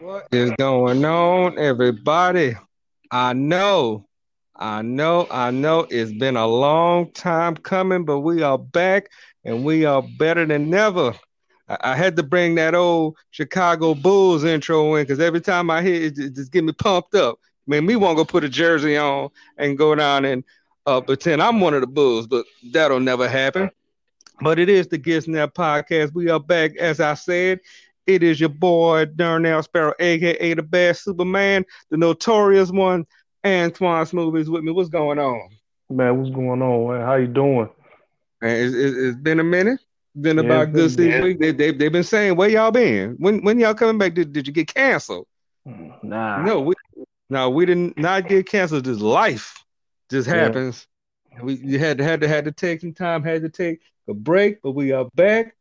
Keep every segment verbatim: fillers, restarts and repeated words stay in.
What is going on, everybody? I know, I know, I know it's been a long time coming, but we are back and we are better than ever. I, I had to bring that old Chicago Bulls intro in because every time I hear it, it just get me pumped up. I mean, me want to go put a jersey on and go down and uh, pretend I'm one of the Bulls, but that'll never happen. But it is the GizNet podcast. We are back, as I said. It is your boy, Darnell Sparrow, a k a the Bad Superman, the notorious one, Antoine Smoothie is with me. What's going on? Man, what's going on? Man? How you doing? Man, it's, it's been a minute. Been yeah, about good this week. They, they, they've been saying, where y'all been? When when y'all coming back? Did, did you get canceled? Nah. No, we, no, we didn't not get canceled. Just life just happens. Yeah. We you had to, had to had to take some time, had to take a break, but we are back.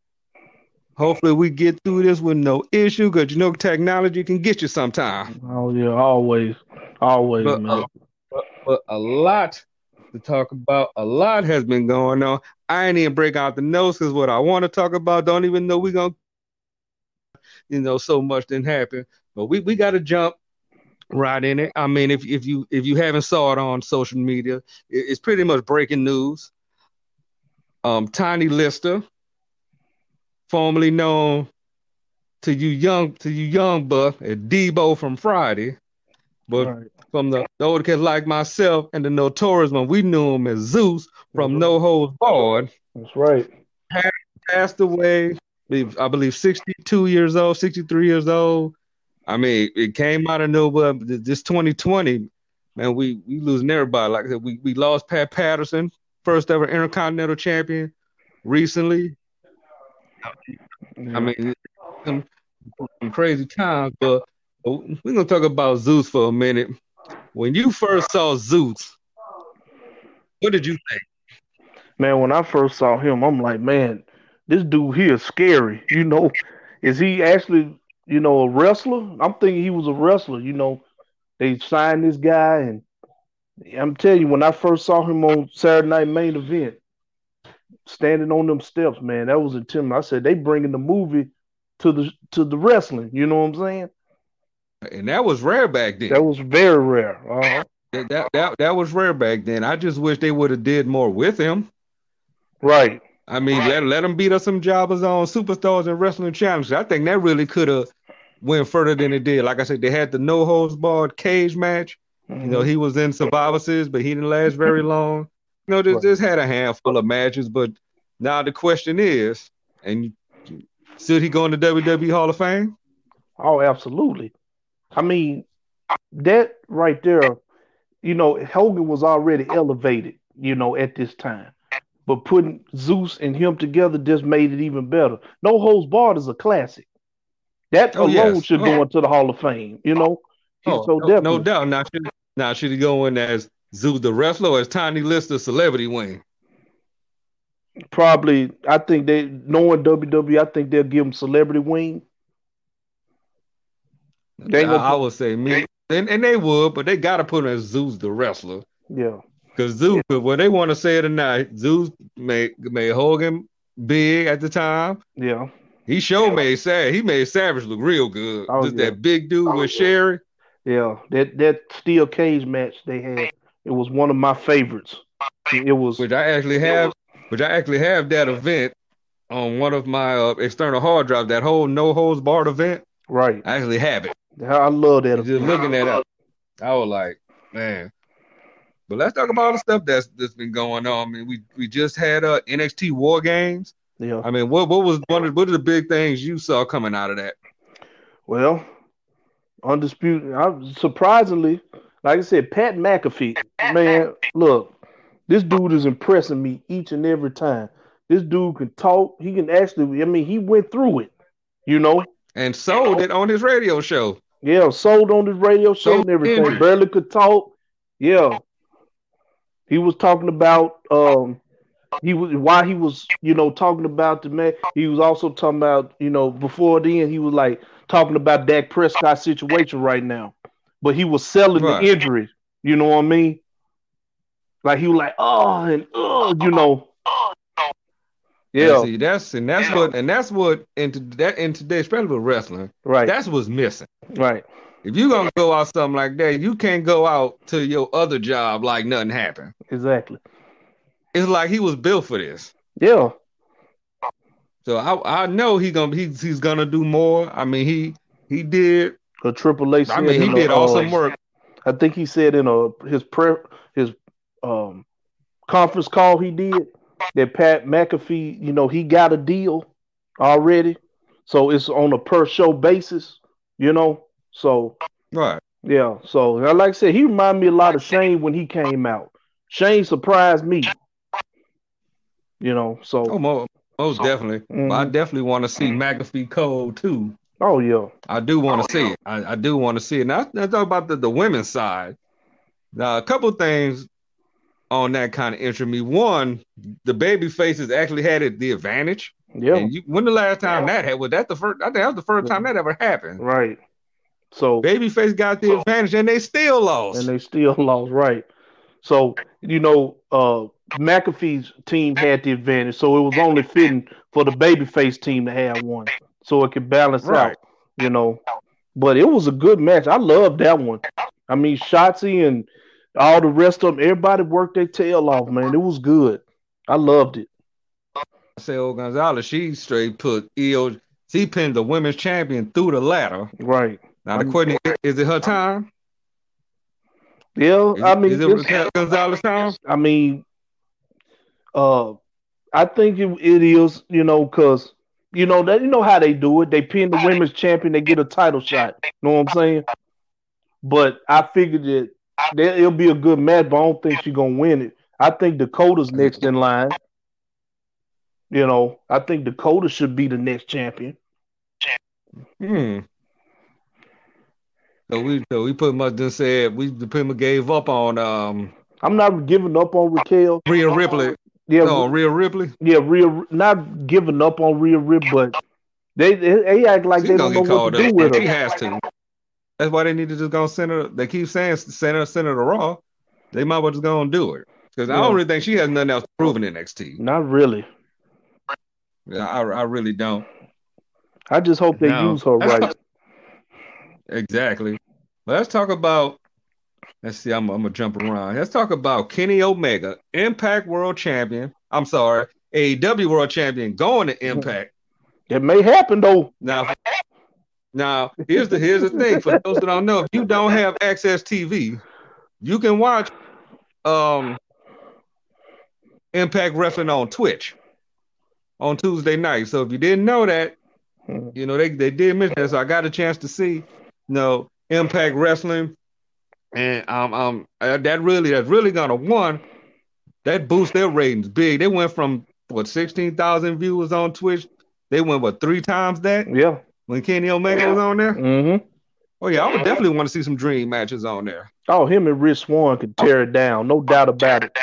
Hopefully we get through this with no issue, because you know technology can get you sometime. Oh yeah, always, always, but, man. Uh, but, but a lot to talk about. A lot has been going on. I ain't even break out the notes because what I want to talk about, don't even know we gonna. You know, so much didn't happen, but we we got to jump right in it. I mean, if if you if you haven't saw it on social media, it, it's pretty much breaking news. Um, Tiny Lister, formerly known to you young to you young buck as Debo from Friday, but right. from the, the old kids like myself and the notorious one, we knew him as Zeus from mm-hmm. No Holds Barred. That's right. Passed, passed away, I believe, sixty-two years old, sixty-three years old. I mean, it came out of nowhere. This twenty twenty, man, we we losing everybody. Like I said, we we lost Pat Patterson, first ever Intercontinental Champion, recently. I mean, some, some crazy times, but we're gonna talk about Zeus for a minute. When you first saw Zeus, what did you think? Man, when I first saw him, I'm like, man, this dude here is scary. You know, is he actually, you know, a wrestler? I'm thinking he was a wrestler. You know, they signed this guy, and I'm telling you, when I first saw him on Saturday Night Main Event, standing on them steps, man, that was a timid. I said, they bringing the movie to the to the wrestling. You know what I'm saying? And that was rare back then. That was very rare. Uh-huh. That, that that that was rare back then. I just wish they would have did more with him. Right. I mean, right. let let him beat up some jobbers on Superstars and Wrestling Challenges. I think that really could have went further than it did. Like I said, they had the No Holds Barred cage match. Mm-hmm. You know, he was in Survivor Series, but he didn't last very long. You know, just, just had a handful of matches, but now the question is, and should he go in the W W E Hall of Fame? Oh, absolutely. I mean, that right there, you know, Hogan was already elevated, you know, at this time. But putting Zeus and him together just made it even better. No Holds Barred is a classic. That oh, alone yes. should oh. go into the Hall of Fame, you know? Oh, so no, no doubt. Now should, now, should he go in as Zeus the wrestler or is Tiny Lister celebrity wing? Probably, I think they, knowing W W E, I think they'll give him celebrity wing. They nah, I would say me, and, and they would, but they got to put him as Zeus the wrestler. Yeah. Because Zeus, yeah. whether they want to say it or not, Zeus made, made Hogan big at the time. Yeah. He sure yeah. made Savage. He made Savage look real good. Oh, Just yeah. that big dude oh, with yeah. Sherry. Yeah, that, that steel cage match they had. It was one of my favorites. It was which I actually have, which I actually have that event on one of my uh, external hard drives. That whole No Holds Barred event, right? I actually have it. I love that. Just looking at it, I was like, man. But let's talk about all the stuff that's that's been going on. I mean, we we just had uh, N X T War Games. Yeah. I mean, what what was one of what are the big things you saw coming out of that? Well, undisputed. I, surprisingly. Like I said, Pat McAfee, man, look, this dude is impressing me each and every time. This dude can talk. He can actually, I mean, he went through it, you know. And sold it on his radio show. Yeah, sold on his radio show sold and everything. Injured. Barely could talk. Yeah. He was talking about, um, he was, why he was, you know, talking about the man. He was also talking about, you know, before then, he was like talking about Dak Prescott's situation right now. But he was selling right. the injuries, you know what I mean? Like he was like, oh, and oh, you know. Yeah, and see, that's and that's yeah. what and that's what in that in today, especially with wrestling, right? That's what's missing, right? If you're gonna go out something like that, you can't go out to your other job like nothing happened. Exactly. It's like he was built for this. Yeah. So I I know he gonna he, he's gonna do more. I mean he he did. The Triple H. I mean he did awesome work. I think he said in a his prayer his um conference call he did. That Pat McAfee, you know, he got a deal already, so it's on a per show basis, you know. So, right, yeah. So, like I said, he reminded me a lot of Shane when he came out. Shane surprised me, you know. So, oh, most, most definitely, mm-hmm. I definitely want to see McAfee Cole too. Oh yeah, I do want to oh, see yeah. it. I, I do want to see it. Now, let's talk about the, the women's side. Now, a couple things on that kind of interest me. One, the baby faces actually had it the advantage. Yeah. And you, when the last time yeah. that happened, was that the first? I think that was the first time that ever happened. Right. So babyface got the advantage, and they still lost. And they still lost. Right. So you know, uh, McAfee's team had the advantage, so it was only fitting for the babyface team to have one, so it could balance right. out. You know, but it was a good match. I loved that one. I mean, Shotzi and all the rest of them, everybody worked their tail off, man. It was good. I loved it. I say, oh, Gonzalez, she straight put E O. She pinned the women's champion through the ladder. Right. Now, the I'm, question is, is it her time? Yeah, is, I mean. Is it it's, Gonzalez time? I mean, uh, I think it, it is, you know, because, you know, they, you know how they do it. They pin the women's champion, they get a title shot. You know what I'm saying? But I figured that it'll be a good match, but I don't think she's going to win it. I think Dakota's next in line. You know, I think Dakota should be the next champion. Hmm. So we so we pretty much just said we pretty much gave up on... Um, I'm not giving up on Raquel. Rhea Ripley. Yeah, no, Rhea Ripley? Yeah, Rhea, not giving up on Rhea Ripley, but they, they, they act like she's they don't know what to up. do with her. She has to. That's why they need to just go send her. They keep saying send her, send her to Raw. They might well just go and do it because yeah. I don't really think she has nothing else to prove in N X T. Not really. Yeah, I, I really don't. I just hope they no. use her right. Talk- exactly. Well, let's talk about. Let's see. I'm, I'm gonna jump around. Let's talk about Kenny Omega, Impact World Champion. I'm sorry, A E W World Champion, going to Impact. It may happen though. Now. Now, here's the here's the thing. For those that don't know, if you don't have Access T V, you can watch um, Impact Wrestling on Twitch on Tuesday night. So if you didn't know that, you know, they, they did mention that. So I got a chance to see, you know, Impact Wrestling. And um, um, that really, that's really going to, one, that boosts their ratings big. They went from, what, sixteen thousand viewers on Twitch? They went, what, three times that? Yeah. When Kenny Omega yeah. was on there? Mm-hmm. Oh, yeah, I would definitely want to see some dream matches on there. Oh, him and Rich Swann could tear it down. No doubt about it.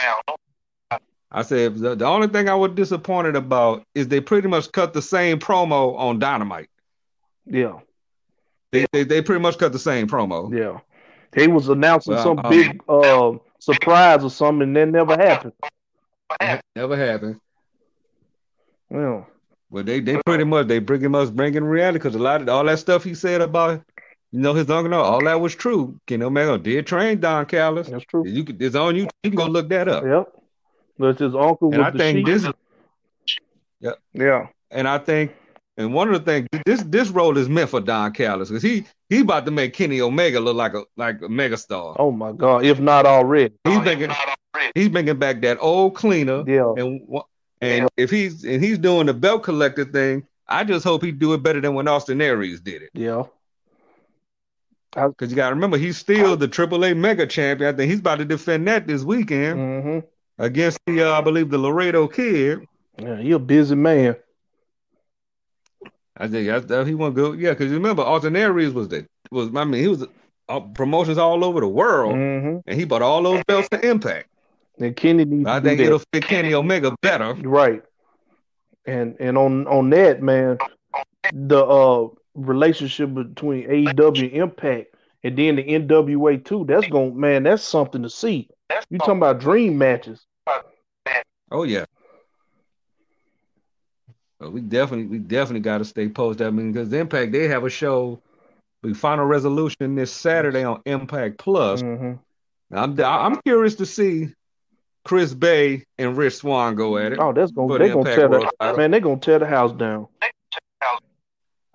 I said, the, the only thing I was disappointed about is they pretty much cut the same promo on Dynamite. Yeah. They they, they pretty much cut the same promo. Yeah. He was announcing well, some um, big uh, surprise or something, and that never happened. Never happened. Well. Well, they, they pretty much, they bring him us bringing reality because a lot of all that stuff he said about, you know, his uncle, all that was true. Kenny Omega did train Don Callis. That's true. You could, it's on YouTube. You can go look that up. Yep. That's his uncle. And with I the think sheep. this is, yeah. Yeah. And I think, and one of the things, this this role is meant for Don Callis because he, he about to make Kenny Omega look like a like a megastar. Oh my God. If not already. He's bringing, he's bringing back that old cleaner. Yeah. And what? And yeah. if he's and he's doing the belt collector thing, I just hope he do it better than when Austin Aries did it. Yeah. Because you got to remember, he's still I, the triple A Mega Champion. I think he's about to defend that this weekend mm-hmm. against the, uh, I believe, the Laredo Kid. Yeah, you're a busy man. I think I, I, he want to go. Yeah, because remember, Austin Aries was the was. I mean, he was uh, promotions all over the world, mm-hmm. and he bought all those belts to Impact. And Kenny needs I to think it'll fit Kenny Omega better. Right. And and on, on that, man, the uh, relationship between A E W Impact and then the N W A too, that's going man, that's something to see. You talking about dream matches. Oh yeah. So we definitely, we definitely got to stay posted. I mean, because Impact, they have a show, the Final Resolution, this Saturday on Impact Plus. Mm-hmm. I'm I'm curious to see Chris Bay and Rich Swann go at it. Oh, that's gonna, they're gonna tear the, man, they're gonna tear the house down.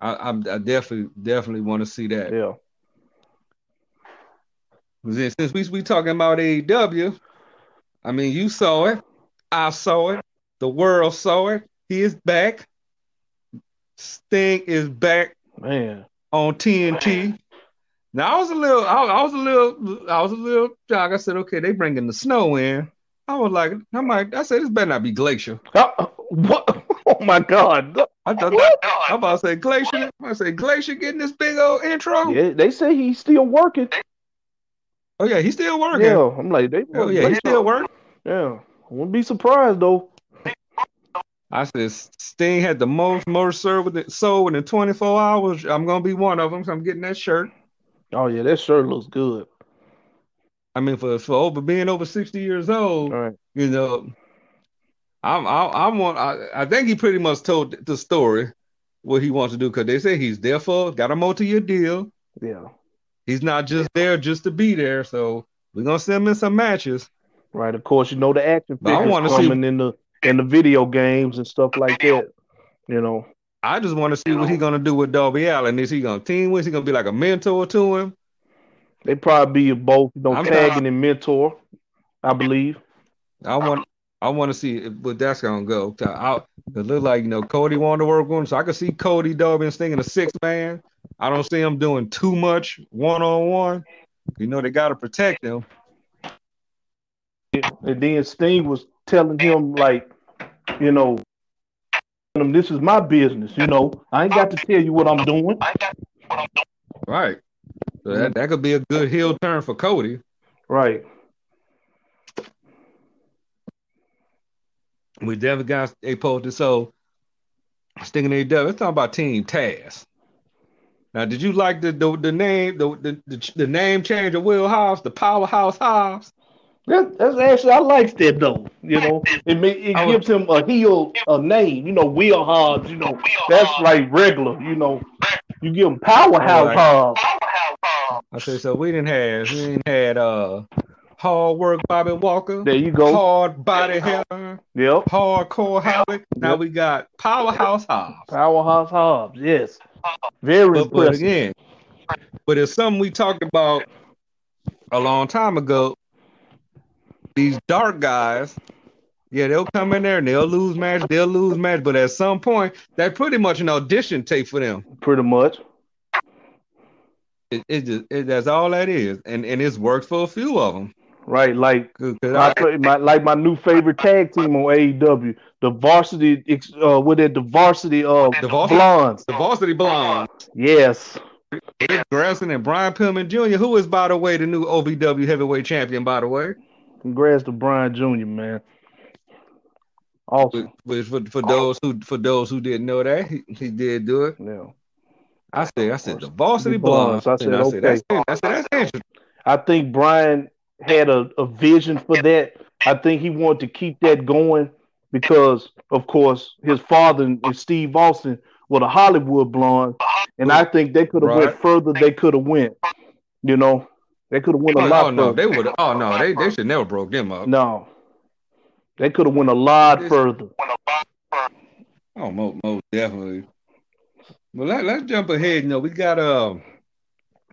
I, I, I definitely definitely want to see that. Yeah. Since we we talking about A E W, I mean, you saw it, I saw it, the world saw it. He is back. Sting is back, man, on T N T. Man. Now I was a little, I, I was a little, I was a little shocked. I said, okay, they bringing the snow in. I was like, I'm like, I said, this better not be Glacier. Uh, what? Oh my God! I thought I'm about to say Glacier. I say Glacier getting this big old intro. Yeah, they say he's still working. Oh yeah, he's still working. Yeah, I'm like, they. Oh yeah, he's still working. Yeah, I wouldn't be surprised though. I said Sting had the most merch sold within twenty-four hours. I'm gonna be one of them, so I'm getting that shirt. Oh yeah, that shirt looks good. I mean, for for over being over sixty years old, right. You know, I'm I I want I, I think he pretty much told the story what he wants to do, because they say he's there for got a multi-year deal. Yeah, he's not just there just to be there. So we're gonna send him some matches, right? Of course, you know the action figures coming see... in the in the video games and stuff like that. You know. I just want to see what he's going to do with Darby Allin. Is he going to team with? Is he going to be like a mentor to him? They probably be both, you know, I'm tagging not, and mentor, I believe. I want I want to see where that's going to go. I, it look like, you know, Cody wanted to work with him, so I can see Cody, Darby, and Sting in a six-man. I don't see him doing too much one-on-one. You know, they got to protect him. And then Sting was telling him, like, you know, them, this is my business, you know. I ain't got to tell you what I'm doing. Right. So that, that could be a good heel turn for Cody. Right. We definitely got a posted. So, Sting and A W, let's talk about Team Taz. Now, did you like the the, the name the, the the the name change of Will Hobbs, the Powerhouse Hobbs? That, that's actually, I like that though. You know, it it gives him a heel a name. You know, Will Hobbs. You know, that's like regular. You know, you give him Powerhouse right. Hobbs. I say so. We didn't have we didn't had uh hard work Bobby Walker. There you go. Hard body hammer. Yep. Hardcore Havoc. Now yep. we got Powerhouse Hobbs. Powerhouse Hobbs. Yes. Very but, but again, but it's something we talked about a long time ago. These dark guys, yeah, they'll come in there and they'll lose match, they'll lose match, but at some point, that's pretty much an audition tape for them. Pretty much. It, it just it, that's all that is, and and it's worked for a few of them. Right, like my, I, my like my new favorite tag team on A E W, the Varsity, uh, with it, the Varsity of uh, Blondes, the Varsity Blondes. Yes. Rick Grayson and Brian Pillman Junior, who is, by the way, the new O V W heavyweight champion, by the way. Congrats to Brian Junior, man. Awesome. For, for, for those who for those who didn't know that, he, he did do it. Yeah. I said, I said the Varsity Blondes. I said, I said, okay. I said, that's, I said that's interesting. I think Brian had a, a vision for that. I think he wanted to keep that going because, of course, his father and Steve Austin were the Hollywood Blondes, and I think they could have right. went further. They could have went, you know. They could have won a oh, lot. Oh no, further. they would. Oh no, they they should never broke them up. No, they could have went a lot they further. Oh, most, most definitely. Well, let, let's jump ahead. You know, we got uh,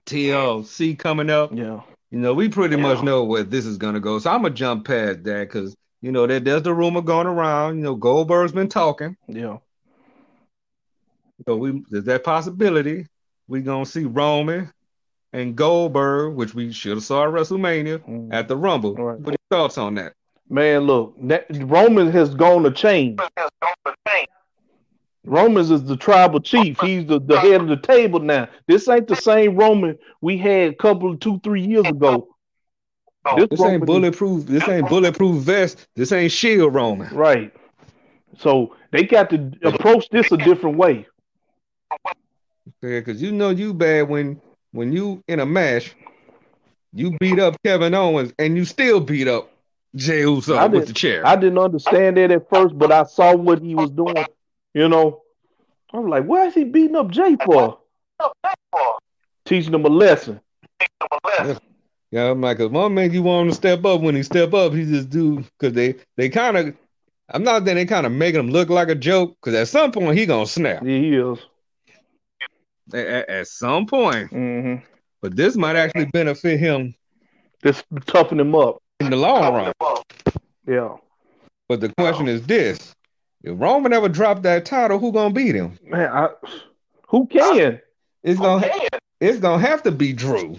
T L C coming up. Yeah. You know, we pretty yeah. much know where this is gonna go. So I'm gonna jump past that because you know there, there's the rumor going around. You know, Goldberg's been talking. Yeah. So we there's that possibility we gonna see Roman and Goldberg, which we should have saw at WrestleMania, mm. at the Rumble. Right. What are your thoughts on that? Man, look, that, Roman has gone to change. Roman is the tribal chief. He's the, the head of the table now. This ain't the same Roman we had a couple of two, three years ago. This, this ain't bulletproof. This ain't bulletproof vest. This ain't Shield Roman. Right. So they got to approach this a different way. Yeah, because you know you bad when... When you in a match, you beat up Kevin Owens and you still beat up Jey Uso with the chair. I didn't understand that at first, but I saw what he was doing You know, I'm like, why is he beating up Jay for? Teaching him a lesson. Yeah, I'm like, cause one makes you want him to step up. When he step up, he just do because they they kind of. I'm not that they kind of making him look like a joke because at some point he gonna snap. Yeah, he is. At, at some point, mm-hmm. But this might actually benefit him. Just toughen him up in the long run. Yeah. But the question oh. is this: if Roman ever dropped that title, who gonna beat him? Man, I, who can? I, it's who gonna. Can? It's gonna have to be Drew.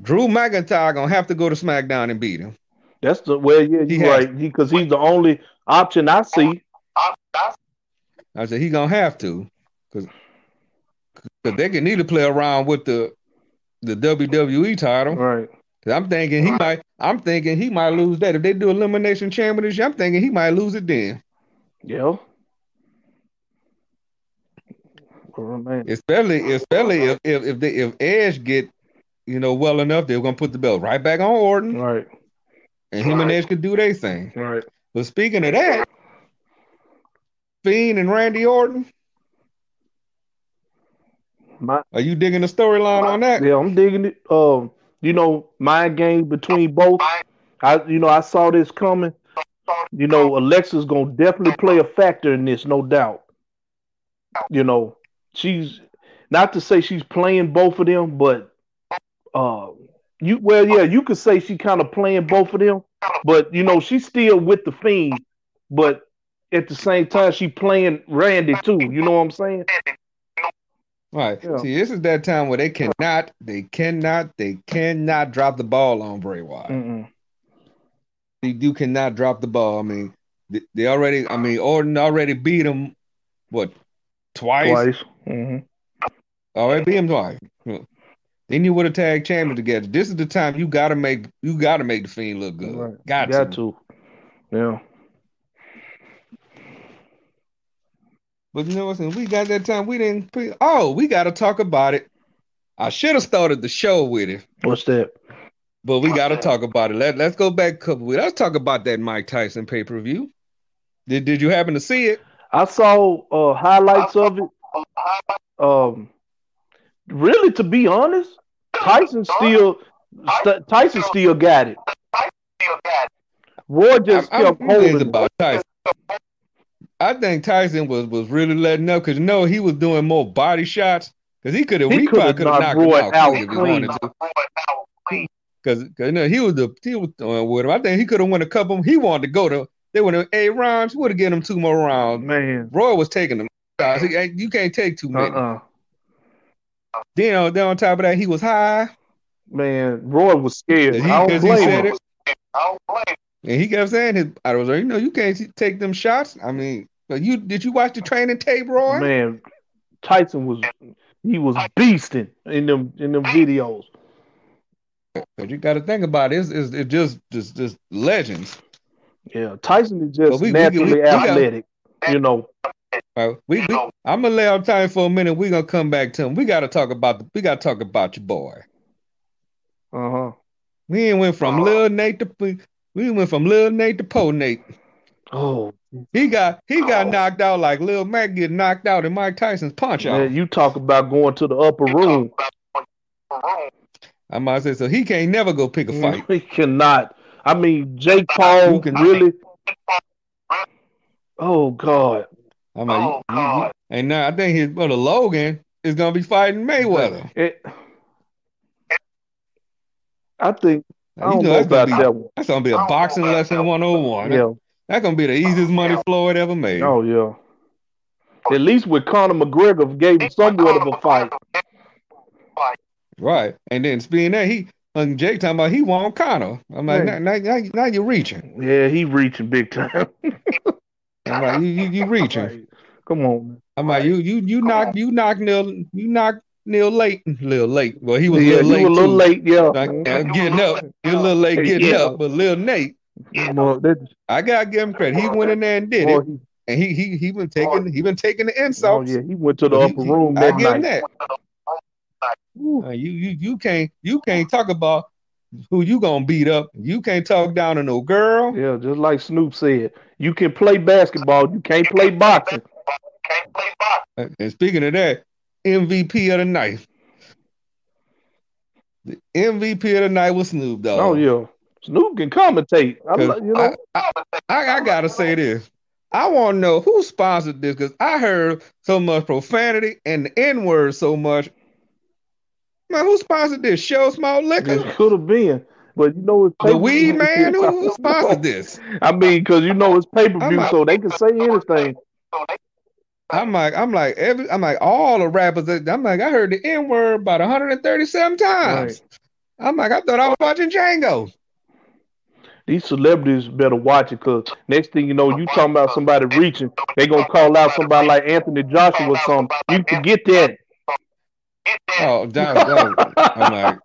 Drew McIntyre gonna have to go to SmackDown and beat him. That's the well, yeah, you're right, because he, he's the only option I see. I said he's gonna have to, because they can either play around with the the W W E title, right? I'm thinking he might. I'm thinking he might lose that if they do elimination championship. I'm thinking he might lose it then. Yeah. Oh, man. Especially, especially if if if, they, if Edge get, you know, well enough, they're gonna put the belt right back on Orton. Right. And him right. and Edge could do their thing. Right. But speaking of that, Fiend and Randy Orton, my, are you digging the storyline on that? Yeah, I'm digging it. Um, you know, mind game between both. I, you know, I saw this coming. You know, Alexa's gonna definitely play a factor in this, no doubt. You know, she's not to say she's playing both of them, but uh. You well, yeah, you could say she kind of playing both of them, but you know she's still with the Fiend, but at the same time she playing Randy too. You know what I'm saying? All right. Yeah. See, this is that time where they cannot, they cannot, they cannot drop the ball on Bray Wyatt. Mm-mm. They do cannot drop the ball. I mean, they, they already. I mean, Orton already beat him. What? Twice. Twice. Mm-hmm. Already beat him twice. Then you would have tagged champions together. This is the time you gotta make you gotta make the Fiend look good. Right. Got, got to. to, yeah. But you know what I'm saying? We got that time. We didn't. Pre- oh, we gotta talk about it. I should have started the show with it. What's that? But we gotta talk about it. Let Let's go back a couple weeks. Let's talk about that Mike Tyson pay per view. Did Did you happen to see it? I saw uh, highlights of it. Um. Really, to be honest, Tyson still st- Tyson still got it. Ward just I, kept holding about Tyson. I think Tyson was, was really letting up because you know he was doing more body shots because he could have he could have knocked him out, out clean if he wanted to. Because you know he was the he was with him. I think he could have won a couple. He wanted to go to they went to eight rounds. Would have given him two more rounds. Man, Roy was taking them. You can't take too many. Uh-uh. Then on, then on top of that, he was high. Man, Roy was scared. He, I don't blame him. It. I don't blame him. And he kept saying, his, I was like, you know, you can't take them shots. I mean, but you did you watch the training tape, Roy? Man, Tyson was he was beasting in them in them videos. But you got to think about it. It's, it's, it's just, just just legends. Yeah, Tyson is just we, naturally we, we, athletic, we got, you know. Right, we, we, I'm gonna lay on time for a minute. We're gonna come back to him. We gotta talk about the, we gotta talk about your boy. Uh huh. We went from uh-huh. Lil Nate to we went from Lil Nate to Po Nate. Oh, he got he got oh. knocked out like Lil Mac get knocked out in Mike Tyson's punch out. Man, you talk about going to the upper room. I might say so. He can't never go pick a fight. He cannot. I mean, Jake Paul can really. Oh God. I'm like, oh, you, you, you. And now I think his brother Logan is gonna be fighting Mayweather. It, I think I don't you know, know about be, that one. That's gonna be a boxing lesson one oh one. Yeah. That, that's gonna be the easiest money Floyd ever made. Oh yeah. At least with Conor McGregor gave him somewhat of a fight. Right. And then speaking that he and Jake talking about he won Conor. I'm like, now, now, now, now you're reaching. Yeah, he reaching big time. I'm like, you, you, you reaching. Right. Come on. I'm like, you, you, you knocked, you knocked Neil, you knocked Neil late, Lil late. Well, he was yeah, a little late. A little late, yeah. Like, I'm getting up. He was a little late getting yeah. up, but Lil Nate, well, I gotta give him credit. He went in there and did well, it, and he, he, he been taking, he been taking the insults. Oh yeah, he went to the upper he, room. He, that I give him that. Uh, you, you, you can't, you can't talk about who you gonna beat up. You can't talk down to no girl. Yeah, just like Snoop said. You can play basketball. You can't play boxing. Can't play boxing. And speaking of that, M V P of the night. The M V P of the night was Snoop Dogg. Oh, yeah. Snoop can commentate. I, you know. I, I, I, I got to say this. I want to know who sponsored this, because I heard so much profanity and the N-word so much. Man, who sponsored this? Shell Small Liquor? It could have been. But you know, it's the weed man who sponsored this. I mean, because you know it's pay per view, like, so they can say anything. I'm like, I'm like, every, I'm like, all the rappers. I'm like, I heard the N word about one hundred thirty-seven times. Right. I'm like, I thought I was watching Django. These celebrities better watch it, because next thing you know, you talking about somebody reaching, they gonna call out somebody like Anthony Joshua or something. You can get that. Oh, that, that, I'm like.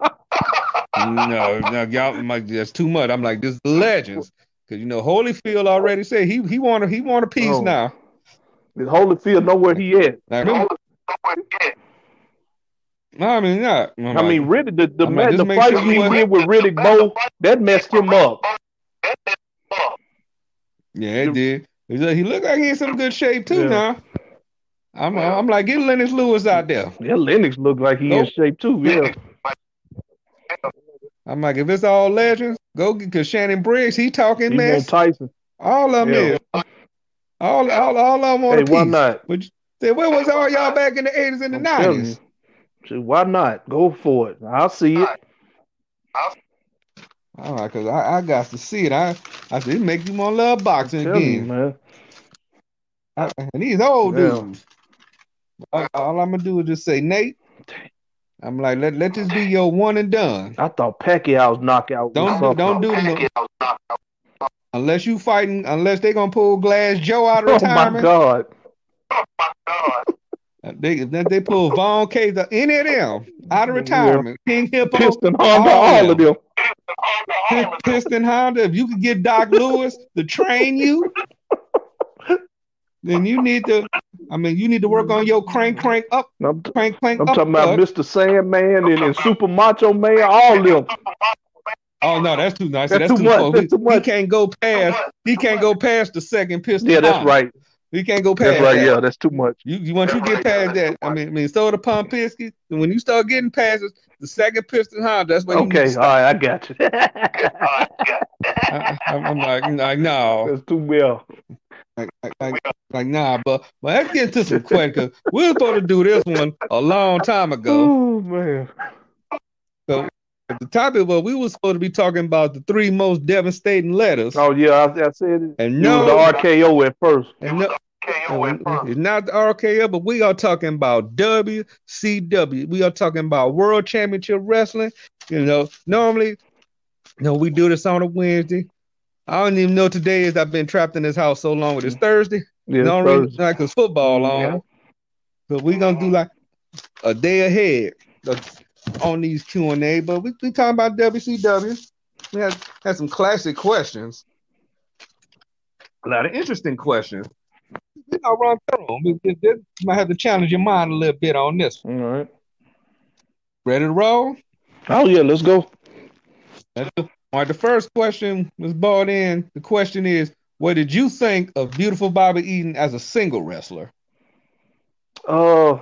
No, no, y'all, like, that's too much. I'm like, this is legends, because you know Holyfield already said he he want he want a piece oh. now. Did Holyfield know where he is? Like, no, I mean, not. I'm I like, mean, really, the the, man, like, the fight he did like, with Riddick Bowe, that messed him up. Yeah, it did. He looked like he in some good shape too yeah. now. I'm well, I'm like, get Lennox Lewis out there. Yeah, Lennox looked like he nope. in shape too. Yeah. I'm like, if it's all legends, go get, because Shannon Briggs, he talking mess. Tyson. All of them yeah. is. All, all, all of them on hey, the piece. Why not? But you, say, where was all y'all back in the eighties and the nineties? Why not? Go for it. I'll see it. All right, because I, I got to see it. I, I said, it make you want to love boxing again. You, man. I, and these old yeah. dudes. All, all I'm going to do is just say, Nate, I'm like, let let this be your one and done. I thought Pacquiao's knockout. Don't was don't do it no, unless you fighting. Unless they gonna pull Glass Joe out of retirement. Oh my god! Oh my god! If they if they pull Von K, any of them out of retirement. Yeah. King Hippo, Piston Honda, all of them. Piston Honda. If you could get Doc Lewis to train you, then you need to. I mean, you need to work on your crank, crank up, I'm, crank, crank I'm up. I'm talking about up. Mister Sandman and, and Super Macho Man, all of them. Oh no, that's too nice. That's, that's too much. Cool. That's he, too much. He can't go past. He can't go past the second Piston. Yeah, that's right. He can't go past. That's right. That. Yeah, that's too much. You, you once you get past that, I mean, I mean, so the Pompisky, and when you start getting past it, the second Piston Honda, that's when. Okay, you need to all right, I got you. I got you. I, I'm like, like, no, that's too well. Like, like, like, like, nah, but, but let's get into some questions. We were supposed to do this one a long time ago. Oh, man. So, the topic was we were supposed to be talking about the three most devastating letters. Oh, yeah, I, I said it. And no, it was the R K O at first. And no, R K O at first. It's not the R K O, but we are talking about W C W. We are talking about World Championship Wrestling. You know, normally, you know, we do this on a Wednesday. I don't even know today is. I've been trapped in this house so long. It's Thursday. Yeah, no reason like it's football on. Yeah. But we're gonna do like a day ahead on these Q and A. But we we talking about W C W. We had had some classic questions. A lot of interesting questions. We're not run through them. We, we, we might have to challenge your mind a little bit on this one. All right. Ready to roll? Oh yeah, let's go. Let's go. All right, the first question was brought in. The question is, what did you think of Beautiful Bobby Eaton as a single wrestler? Uh,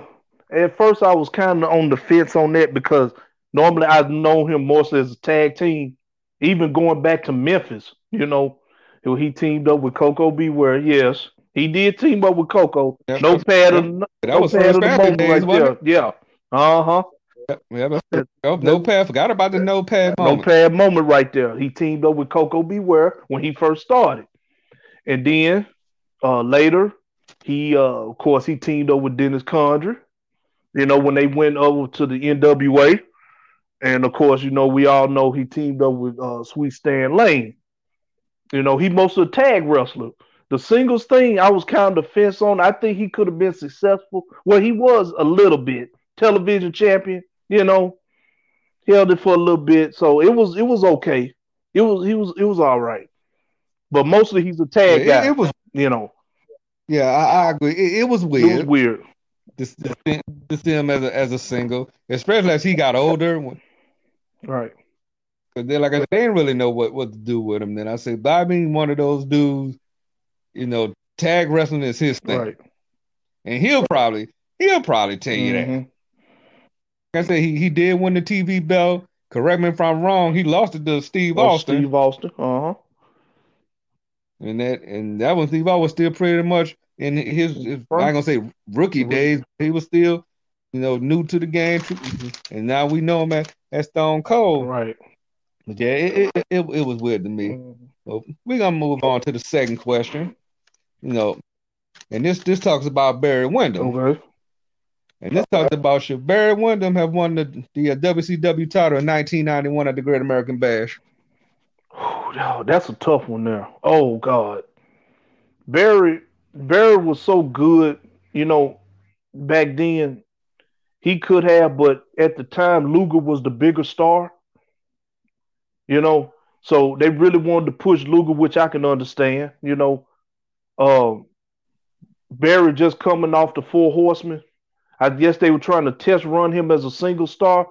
at first, I was kind of on the fence on that, because normally I've known him mostly as a tag team, even going back to Memphis. You know, he teamed up with Coco Beware. Yes, he did team up with Coco. Yep. No pad of no, that was pad of the moment days, right there. Yeah. Uh-huh. Yeah, no, no pad. Forgot about the no pad moment. No pad moment right there. He teamed up with Coco Beware when he first started. And then uh, later, he, uh, of course, he teamed up with Dennis Condrey, you know, when they went over to the N W A. And, of course, you know, we all know he teamed up with uh, Sweet Stan Lane. You know, he mostly a tag wrestler. The singles thing, I was kind of fence on. I think he could have been successful. Well, he was a little bit. Television champion. You know, held it for a little bit, so it was it was okay. It was he was it was all right, but mostly he's a tag yeah, guy. It, it was you know, yeah, I, I agree. It, it was weird. It was weird. This to see him as a as a single, especially as he got older, right? Because they like I said, they didn't really know what, what to do with him. Then I said, Bobby, one of those dudes you know, tag wrestling is his thing. Right. And he'll probably he'll probably tell you mm-hmm. that. Like I said, he, he did win the T V belt. Correct me if I'm wrong. He lost it to Steve oh, Austin. Steve Austin, uh-huh. And that and that one, Steve Austin was still pretty much in his, his I'm not gonna say rookie days. He was still, you know, new to the game, and now we know him at, at Stone Cold. Right. But yeah, it it, it it was weird to me. But we're gonna move on to the second question. You know, and this this talks about Barry Windham. Okay. And this talks about should Barry Windham have won the, the W C W title in nineteen ninety-one at the Great American Bash? Oh, that's a tough one there. Oh, God. Barry Barry was so good, you know, back then. He could have, but at the time, Luger was the bigger star. You know, so they really wanted to push Luger, which I can understand. You know, um, Barry just coming off the Four Horsemen. I guess they were trying to test run him as a single star.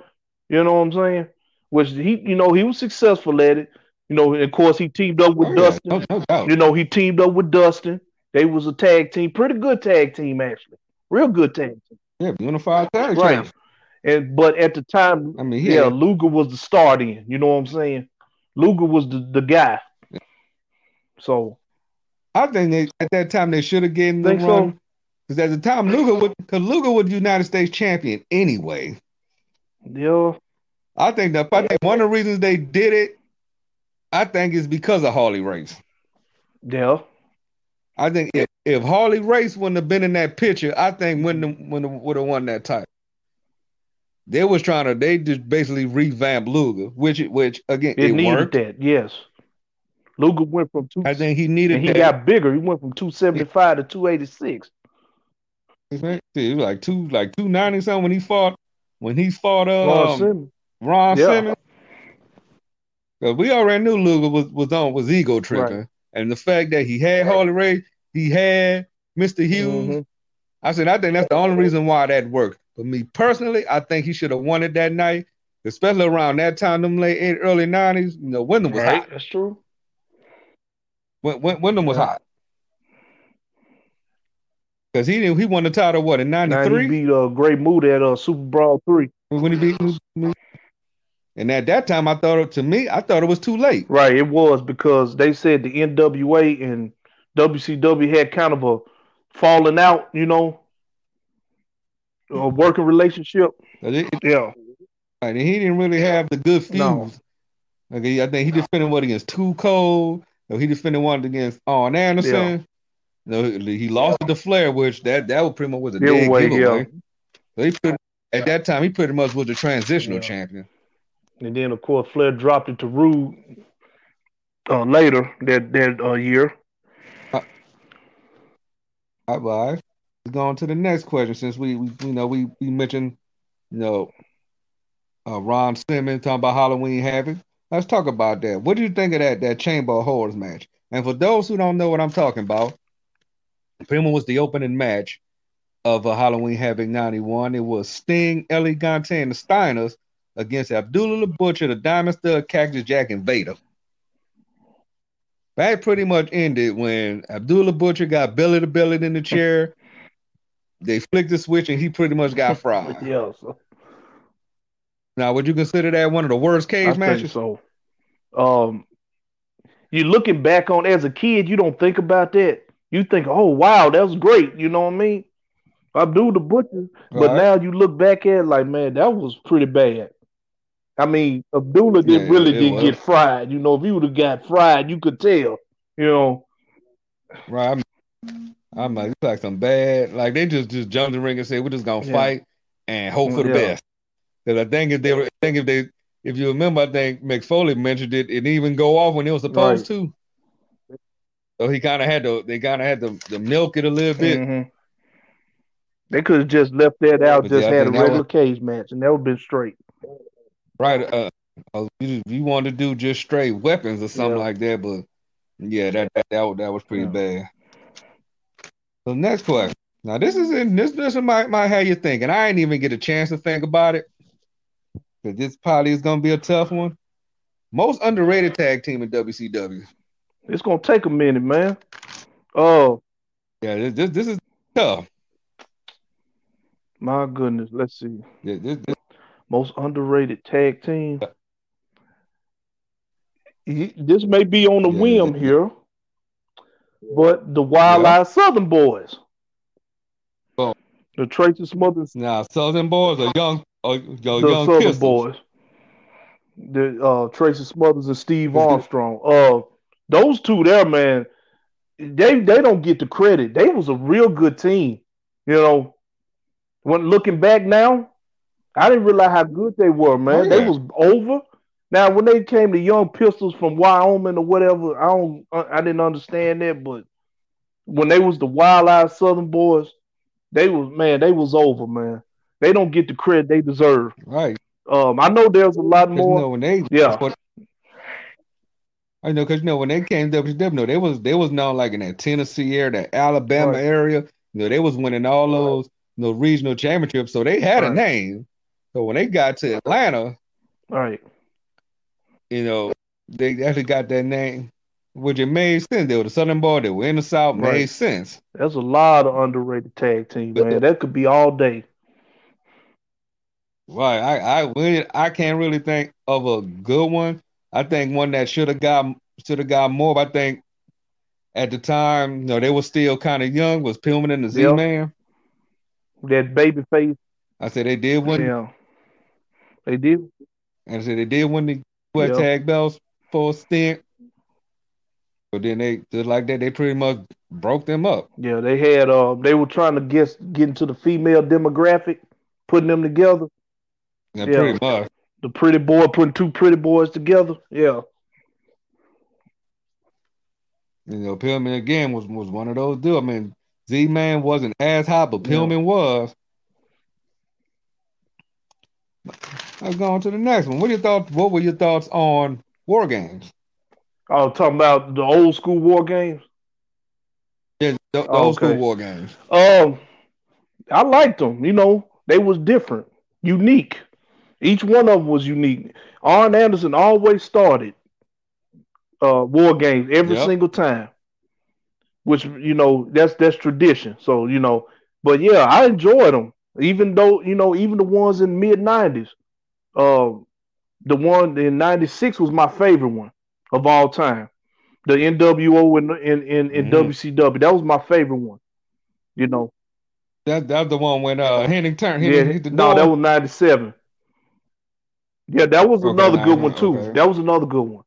You know what I'm saying? Which he, you know, he was successful at it. You know, and of course he teamed up with oh, Dustin. Yeah. No, no, no. You know, he teamed up with Dustin. They was a tag team, pretty good tag team actually, real good tag team. Yeah, unified tag team. Right. And but at the time, I mean, yeah, yeah, Luger was the star then. You know what I'm saying? Luger was the, the guy. Yeah. So, I think they, at that time they should have given them one. Because at the time, Luger was, cause Luger was United States champion anyway. Yeah. I think that I think one of the reasons they did it, I think, is because of Harley Race. Yeah. I think if, if Harley Race wouldn't have been in that picture, I think wouldn't wouldn't would have won that title. They was trying to they just basically revamped Luger, which which again it, it needed worked. That, yes. Luger went from two. I think he needed. And he that. got bigger. He went from two seventy five yeah. to two eighty six. It was like two like two ninety something when he fought when he fought uh, Ron um, Simmons. Ron yeah. Simmons. Because we already knew Luger was, was on was ego tripping, right. And the fact that he had right. Harley Race, he had Mister Hughes. Mm-hmm. I said I think that's the only reason why that worked. For me personally, I think he should have won it that night, especially around that time, them late eight, early nineties. You know, Wyndham was right. hot. That's true. When, when, Wyndham was yeah. hot. Because he didn't, he won the title, what, in ninety-three? He beat a uh, Great Mood at uh, Super Brawl three. When he beat And at that time, I thought, it, to me, I thought it was too late. Right, it was because they said the N W A and W C W had kind of a falling out, you know, a working relationship. It, it, yeah. And he didn't really have the good fuse. No. Okay, I think he defended no. what against Too Cold. No, he defended one against Arn Anderson. Yeah. No, he lost yeah. to Flair, which that, that was pretty much was a dead giveaway. Yeah. So he put, at that time, he pretty much was a transitional yeah. champion. And then, of course, Flair dropped it to Rude uh, later that that uh, year. Uh, all right, let's go on to the next question. Since we, we you know, we, we mentioned, you know, uh, Ron Simmons talking about Halloween Havoc. Let's talk about that. What do you think of that that Chamber of Horrors match? And for those who don't know what I'm talking about, Pillman was the opening match of a Halloween Havoc ninety-one. It was Sting, Elegante, and the Steiners against Abdullah the Butcher, the Diamond Stud, Cactus Jack, and Vader. That pretty much ended when Abdullah Butcher got belly to belly in the chair. They flicked the switch, and he pretty much got fried. Yeah, so. Now, would you consider that one of the worst cage I matches? Think so. Um, you looking back on as a kid, you don't think about that. You think, oh, wow, that was great. You know what I mean? Abdul the Butcher. But right. now you look back at it like, man, that was pretty bad. I mean, Abdullah did, yeah, really did was. get fried. You know, if he would have got fried, you could tell. You know? Right. I'm, I'm like, it's like some bad. Like, they just, just jumped the ring and said, we're just going to yeah. fight and hope for the yeah. best. Because I think if they were, I think if they, if you remember, I think McFoley mentioned it, it didn't even go off when it was supposed right. to. So he kind of had to, they kind of had to, to milk it a little bit. Mm-hmm. They could have just left that out, but just yeah, had a regular was, cage match, and that would have been straight. Right. Uh, you, you wanted to do just straight weapons or something yeah. like that, but yeah, that that, that, that was pretty yeah. bad. So next question. Now this is in, this this might might have you thinking. I ain't even get a chance to think about it, because this probably is gonna be a tough one. Most underrated tag team in W C W. It's gonna take a minute, man. Oh. Yeah, this this is tough. My goodness. Let's see. Yeah, this, this. Most underrated tag team. Yeah. This may be on a yeah, whim this, here, but the Wild yeah. Eyed Southern Boys. Oh. The Tracy Smothers. Nah, Southern Boys are young. Are, are the young Southern Pistons. Boys. The uh, Tracy Smothers and Steve Armstrong. Uh, those two there, man, they they don't get the credit. They was a real good team. You know, when looking back now, I didn't realize how good they were, man. Oh, yeah. They was over. Now, when they came to Young Pistols from Wyoming or whatever, I don't, I didn't understand that. But when they was the Wild-Eyed Southern Boys, they was man, they was over, man. They don't get the credit they deserve. Right. Um, I know there's a lot more. You know, when they, yeah. What, I know because you know when they came to W W E, no, they was they was known like in that Tennessee area, that Alabama right. area. You know, they was winning all those you know, regional championships, so they had right. a name. So when they got to Atlanta, right, you know, they actually got that name, which it made sense. They were the Southern Boy, they were in the South, right. made sense. There's a lot of underrated tag teams, man. That, that could be all day. Right, I I I can't really think of a good one. I think one that should have got should have got more. But I think at the time, you know, they were still kind of young. Was Pillman and the Z Man? That Babyface. I said they did win. Yeah, they did. And I said they did win the yep. tag belts for a stint. But then they just like that, they pretty much broke them up. Yeah, they had. Uh, they were trying to guess get into the female demographic, putting them together. Yeah, yeah, pretty much. The pretty boy putting two pretty boys together. Yeah. You know, Pillman again was, was one of those dudes. I mean, Z Man wasn't as hot, but Pillman yeah. was. Let's go on to the next one. What are your thoughts? What were your thoughts on War Games? Oh, talking about the old school War Games? Yeah, the, the oh, old okay. school War Games. Um, I liked them. You know, they was different, unique. Each one of them was unique. Arn Anderson always started uh, War Games every yep. single time, which, you know, that's that's tradition. So, you know, but, yeah, I enjoyed them, even though, you know, even the ones in mid-nineties. Uh, the one in ninety-six was my favorite one of all time. The N W O and in, in, in, in mm-hmm. W C W, that was my favorite one, you know. That that's the one when uh, Henning turned. Henning yeah, hit the no, door. That was ninety-seven. Yeah, that was okay, another good one, too. Okay. That was another good one.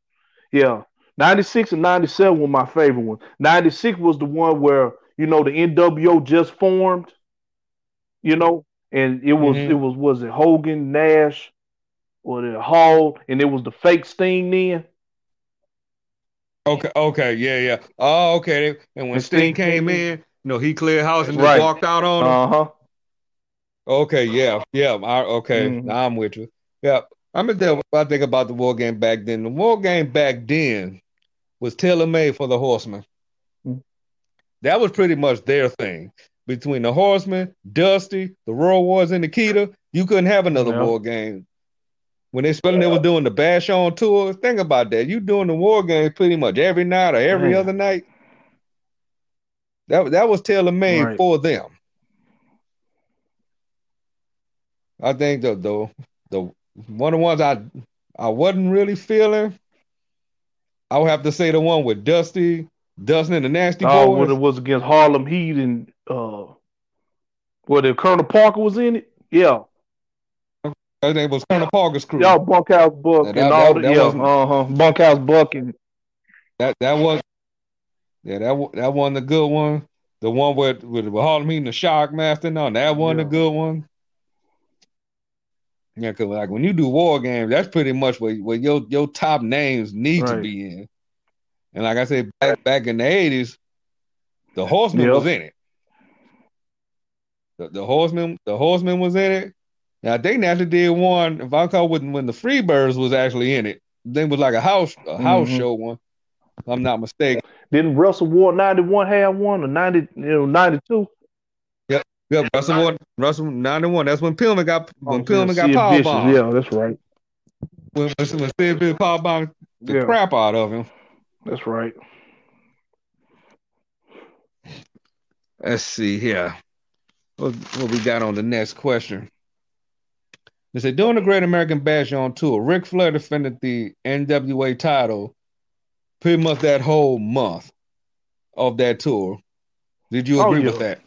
Yeah. ninety-six and ninety-seven were my favorite ones. ninety-six was the one where, you know, the N W O just formed, you know, and it was, mm-hmm. it was, was it Hogan, Nash, or it Hall, and it was the fake Sting then. Okay, okay, yeah, yeah. Oh, okay. And when and Sting, Sting came in, you know, he cleared house and right. just walked out on him. Uh-huh. Okay, yeah, yeah. I, okay, mm-hmm. I'm with you. Yeah. I'm gonna tell you what I think about the war game back then. The war game back then was tailor-made for the Horsemen. Mm-hmm. That was pretty much their thing. Between the Horsemen, Dusty, the Royal Wars, and Nikita, you couldn't have another yeah. war game. When they spelling, yeah. they were doing the Bash On tour. Think about that. You doing the war game pretty much every night or every mm-hmm. other night. That that was tailor-made right. for them. I think the the the. One of the ones I I wasn't really feeling, I would have to say the one with Dusty, Dustin and the Nasty Boys. Oh, when it was against Harlem Heat and uh, where the Colonel Parker was in it. Yeah, I think it was Colonel Parker's crew. Y'all Bunkhouse Buck and, and that, all that, the that yeah, uh huh, Bunkhouse Buck and that that was yeah that that one the good one. The one with with, with Harlem Heat and the Shockmaster. No, that one yeah. the good one. Yeah, because like when you do war games, that's pretty much where, where your, your top names need right. to be in. And like I said, back, back in the eighties, the Horseman yep. was in it. The, the Horseman the Horseman was in it. Now, they naturally did one, if I call it when the Freebirds was actually in it. Then it was like a house a house mm-hmm. show one, if I'm not mistaken. Didn't Russell Ward ninety-one have one or ninety, you know, ninety-two? Yeah, Russell, Ward, Russell ninety-one. That's when Pillman got when oh, Pillman got powerbombed. Yeah, that's right. When when Sid Vicious powerbombed the yeah. crap out of him. That's right. Let's see here. What, what we got on the next question? They say, during the Great American Bash on tour, Ric Flair defended the N W A title pretty much that whole month of that tour. Did you agree oh, yeah. with that?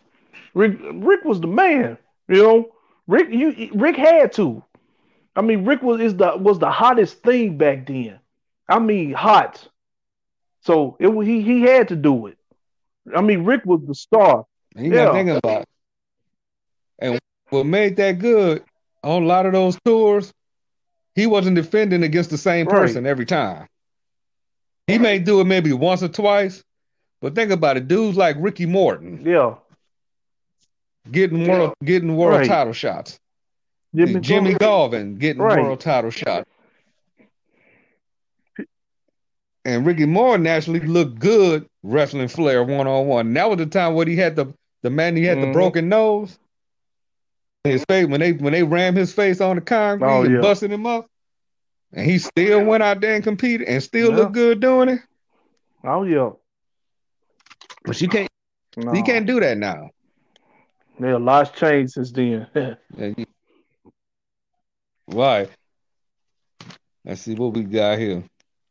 Rick, Rick was the man. You know, Rick, you Rick had to. I mean, Rick was is the was the hottest thing back then. I mean, hot. So it he he had to do it. I mean, Rick was the star. He yeah. not thinking about it. And what made that good on a lot of those tours, he wasn't defending against the same right. person every time. He right. may do it maybe once or twice, but think about it. Dudes like Ricky Morton, yeah, getting yeah. world getting world right. title shots. Jimmy, Jimmy Garvin getting right. world title shots. And Ricky Morton actually looked good wrestling Flair one-on-one. And that was the time where he had the, the man, he had mm-hmm. the broken nose. His face, when they when they rammed his face on the concrete oh, yeah. and busted him up. And he still went out there and competed and still yeah. looked good doing it. Oh, yeah. But you can't, no. you can't do that now. Yeah, a lot's changed since then. Right. Let's see what we got here.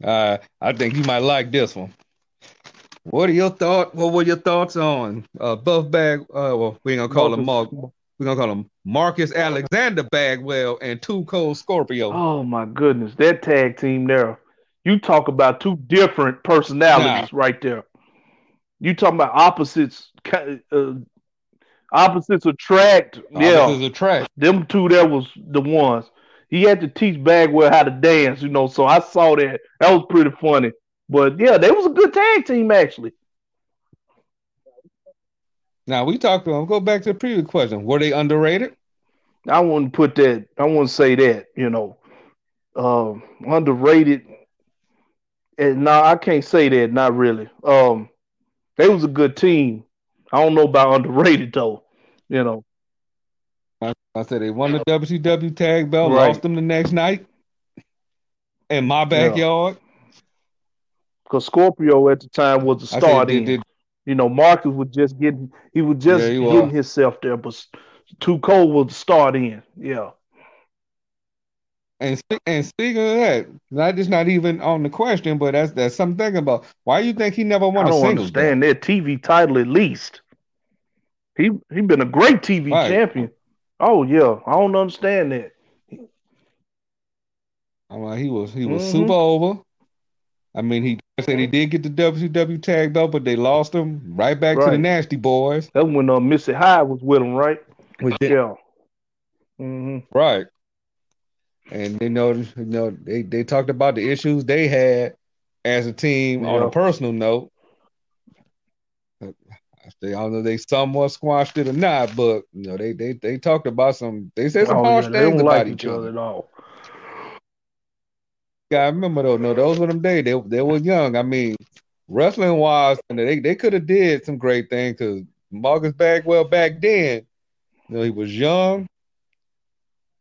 Uh, I think you might like this one. What are your thoughts? What were your thoughts on uh, Buff Bag? Uh, well, we're gonna call Marcus. him Mark. We're gonna call him Marcus Alexander Bagwell and Two Cold Scorpio. Oh my goodness, that tag team there! You talk about two different personalities nah. right there. You talking about opposites? Uh, opposites attract. Opposites yeah, attract. Them two there was the ones. He had to teach Bagwell how to dance, you know, so I saw that. That was pretty funny. But, yeah, they was a good tag team, actually. Now, we talked about, go back to the previous question. Were they underrated? I wouldn't put that, I wouldn't say that, you know. Um, underrated, and no, I can't say that, not really. Um, they was a good team. I don't know about underrated, though, you know. I said they won the W C W tag belt, right. lost them the next night in my backyard. Because yeah. Scorpio at the time was the star. Did, did, you know, Marcus was just getting he was just yeah, he getting was. himself there, but Too Cold was the start in. Yeah. And and speaking of that, that is not even on the question, but that's that's something about why you think he never won I a don't single understand game? Their T V title at least. He he been a great T V right. champion. Oh yeah, I don't understand that. I mean, he was he was mm-hmm. super over. I mean, he I said he did get the W C W tag belt, but they lost him right back right. to the Nasty Boys. That's when uh, Missy Hyde was with him, right? With yeah. Mm-hmm. Right. And you know, you know, they, they talked about the issues they had as a team yeah. on a personal note. They, I don't know if they somewhat squashed it or not, but you know they they, they talked about some. They said some oh, harsh yeah, things don't about like each other at all. Yeah, I remember though. No, those were them days. They they were young. I mean, wrestling wise, and they they could have did some great things because Marcus Bagwell back then, you know, he was young.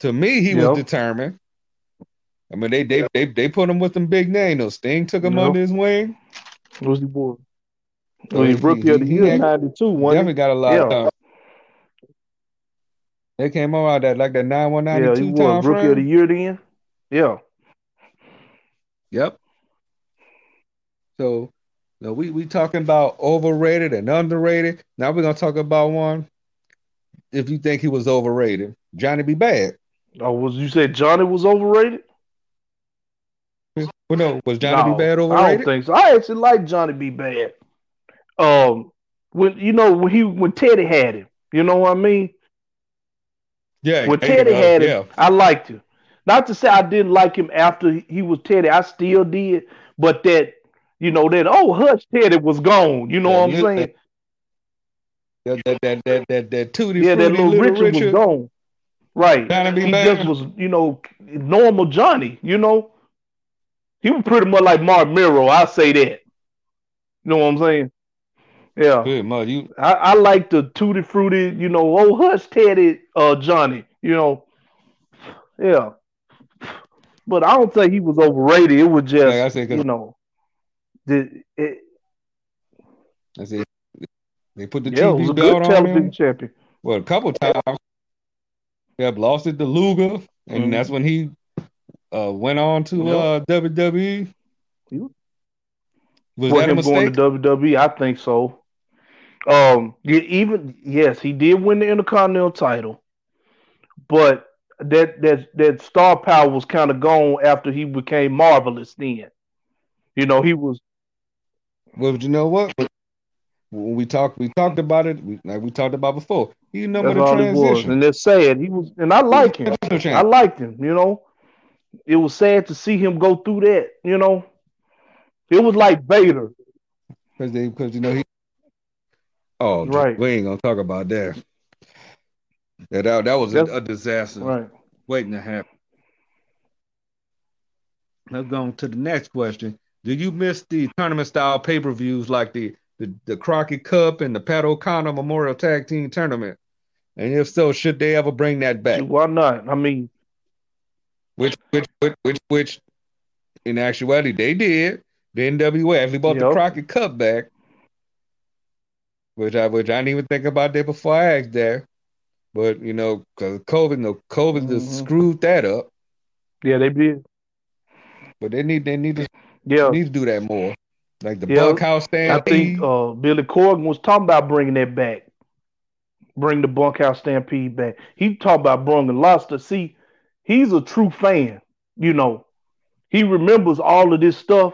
To me, he yep. was determined. I mean, they they, yep. they they put him with some big names. No, Sting took him yep. under his wing. Who's the boy? So well, he, rookie of the year ninety-two one. Definitely got a lot yeah. of time. They came out that like that nine one ninety-two yeah, he won time rookie frame. Of the year then. Yeah. Yep. So, so we we talking about overrated and underrated. Now we're gonna talk about one. If you think he was overrated, Johnny B. Bad. Oh, was you said Johnny was overrated? Well, no, was Johnny no, B. Bad overrated? I don't think so. I actually like Johnny B. Bad. Um, when you know when he when Teddy had him, you know what I mean? Yeah. When Teddy does, had him, yeah. I liked him. Not to say I didn't like him after he was Teddy, I still did. But that, you know, that oh hush Teddy was gone. You know yeah, what I'm yeah, saying? That that that that that, that Tootie yeah, that little, little Richard, Richard was gone. Right. He bad. just was, you know, normal Johnny. You know, he was pretty much like Mark Miro. I say that. You know what I'm saying? Yeah, good, Ma, you... I, I like the tutti frutti, you know, oh hush Teddy, uh, Johnny, you know, yeah. But I don't think he was overrated. It was just, like I said, you know, the, it. I said, They put the yeah, T V it was a belt good on him. Champion. Well, a couple times. Yeah, lost it to Luger, and mm-hmm. that's when he uh, went on to yep. uh, W W E. Yep. Was For that him a mistake? Going to W W E, I think so. Um, even yes, he did win the Intercontinental title, but that that that star power was kind of gone after he became Marvelous. Then, you know, he was. Well, you know what? When we talked, we talked about it. We, like we talked about before. He know what a transition, and that's sad. He was, and I like him. I liked him. You know, it was sad to see him go through that. You know, it was like Vader, because they, because you know he. Oh, right. We ain't gonna talk about that. Yeah, that that was a, a disaster, right? Waiting to happen. Let's go on to the next question. Do you miss the tournament style pay per views like the? The, the Crockett Cup and the Pat O'Connor Memorial Tag Team Tournament, and if so, should they ever bring that back? Why not? I mean, which which which which, which in actuality they did. The N W A actually bought yep. the Crockett Cup back, which I which I didn't even think about that before I asked that, but you know, because COVID, no COVID mm-hmm. just screwed that up. Yeah, they did. But they need they need to yeah. they need to do that more. Like the yeah, bunkhouse stand. I think uh, Billy Corgan was talking about bringing that back. Bring the bunkhouse stampede back. He talked about bringing Lobster. See, he's a true fan. You know, he remembers all of this stuff.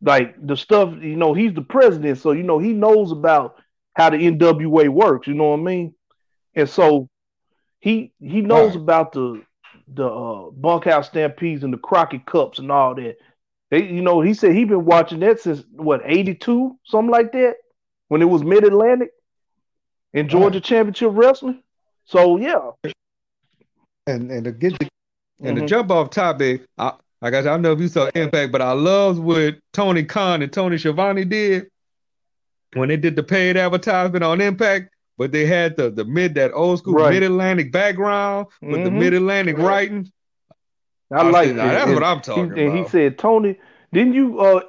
Like the stuff, you know, he's the president. So, you know, he knows about how the N W A works. You know what I mean? And so he he knows right. about the, the uh, bunkhouse stampedes and the Crockett Cups and all that. They, you know, he said he'd been watching that since, what, eighty-two, something like that, when it was Mid-Atlantic in Georgia right. Championship Wrestling. So, yeah. And and to get the, and mm-hmm. the jump off topic, I, I guess I don't know if you saw Impact, but I loved what Tony Khan and Tony Schiavone did when they did the paid advertisement on Impact, but they had the, the mid that old school right. Mid-Atlantic background with mm-hmm. the Mid-Atlantic right. writing. I like that. That's what I'm talking about. And he said, Tony, didn't you uh,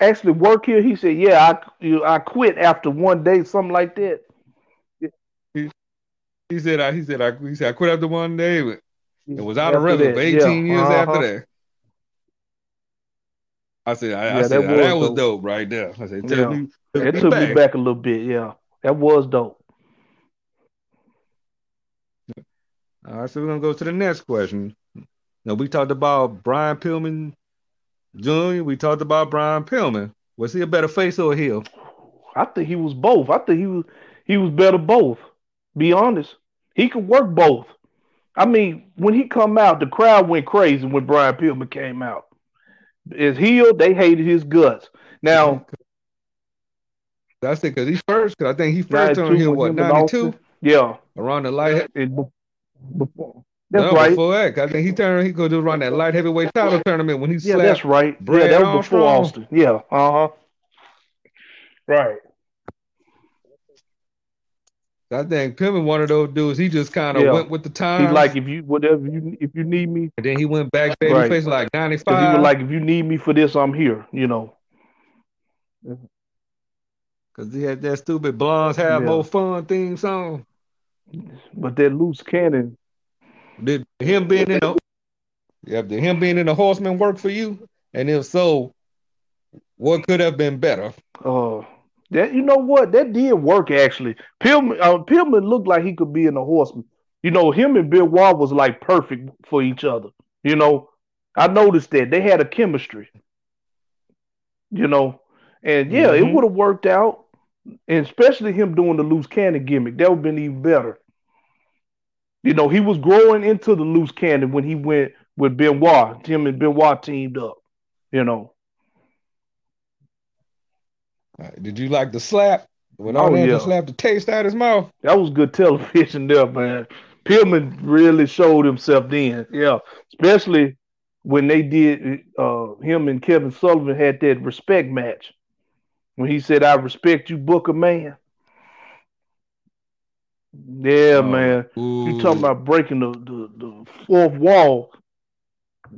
actually work here? He said, yeah, I you, I quit after one day, something like that. He, he said, I he said I he said I quit after one day, but it was out of rhythm for eighteen yeah. years uh-huh. after that. I said, I, yeah, I said that, was, that dope. was dope right there. I said, tell yeah. me, it took back. me back a little bit. Yeah, that was dope. All right, so we're gonna go to the next question. Now, we talked about Brian Pillman Junior We talked about Brian Pillman. Was he a better face or a heel? I think he was both. I think he was he was better both. Be honest. He could work both. I mean, when he come out, the crowd went crazy when Brian Pillman came out. As heel, they hated his guts. Now, that's it, because he first, because I think he first turned heel, what, ninety-two? Yeah. Around the light. It, before. That's no, right. Before that, I think he turned. He go do around that light heavyweight title tournament when he yeah, slapped. That's right. Brad yeah, that was before Austin. Yeah. Uh huh. Right. I think Pillman, one of those dudes, he just kind of yeah. went with the time. He like, if you whatever you if you need me, and then he went back babyface right. face like ninety-five. He was like, if you need me for this, I'm here. You know. Because he had that stupid blondes have yeah. more fun theme song. But that loose cannon. Did him being in the yeah, did him being in the Horseman work for you? And if so, what could have been better? Oh, uh, that you know what that did work actually. Pillman, uh, Pillman looked like he could be in the Horseman. You know, him and Bill Wall was like perfect for each other. You know, I noticed that they had a chemistry. You know, and yeah, mm-hmm. it would have worked out, and especially him doing the loose cannon gimmick. That would have been even better. You know, he was growing into the loose cannon when he went with Benoit. Him and Benoit teamed up, you know. Right. Did you like the slap? When all oh, yeah. slapped the taste out of his mouth? That was good television there, man. Pillman really showed himself then. Yeah, especially when they did, uh, him and Kevin Sullivan had that respect match. When he said, I respect you, Booker, man. Yeah, oh, man. Ooh. You talking about breaking the, the, the fourth wall.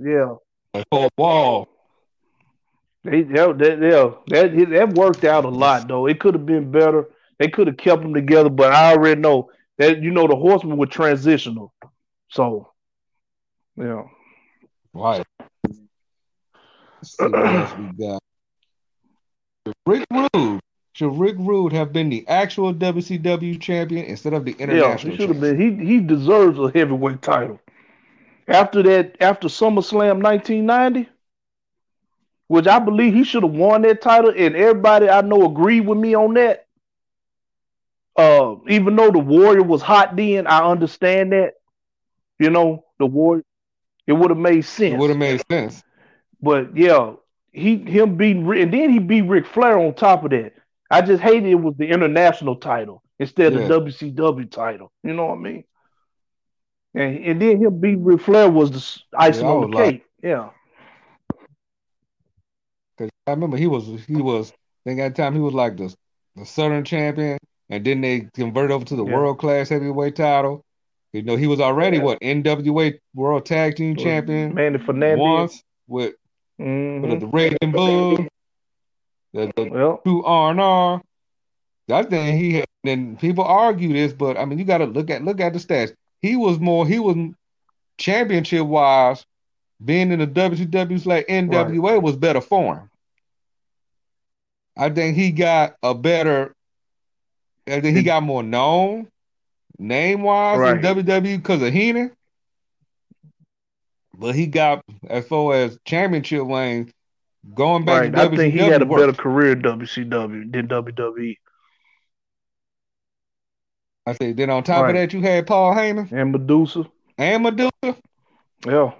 Yeah. The fourth wall. They, they, they, they, that, that worked out a lot, though. It could have been better. They could have kept them together, but I already know that, you know, the Horsemen were transitional. So, yeah. Right. Let's see what else we got. Rick Rude. Should Rick Rude have been the actual W C W champion instead of the international? Yeah, he should have been. He he deserves a heavyweight title. After that, after SummerSlam nineteen ninety, which I believe he should have won that title, and everybody I know agreed with me on that. Uh, even though the Warrior was hot then, I understand that. You know, the Warrior, it would have made sense. It would have made sense. But yeah, he him beating and then he beat Ric Flair on top of that. I just hated it was the international title instead yeah. of W C W title. You know what I mean? And and then him beat Ric Flair was the icing yeah, on the cake. Like, yeah. Cause I remember he was he was I think at that time he was like the the Southern champion, and then they converted over to the yeah. world class heavyweight title. You know, he was already yeah. what N W A World Tag Team Champion, Manny Fernandez once with, mm-hmm. with the Red and Bull, the, the well, two R and R. I think he had, and people argue this, but I mean you got to look at look at the stats. He was more he was championship wise. Being in the W C W slash N W A right. was better for him. I think he got a better. I think he got more known, name wise, right. in W W E because of Heenan. But he got as far as championship reigns going back right. to W C W. I think he had a worked. better career in W C W than W W E. I say then on top right. of that you had Paul Heyman and Medusa and Medusa. Yeah.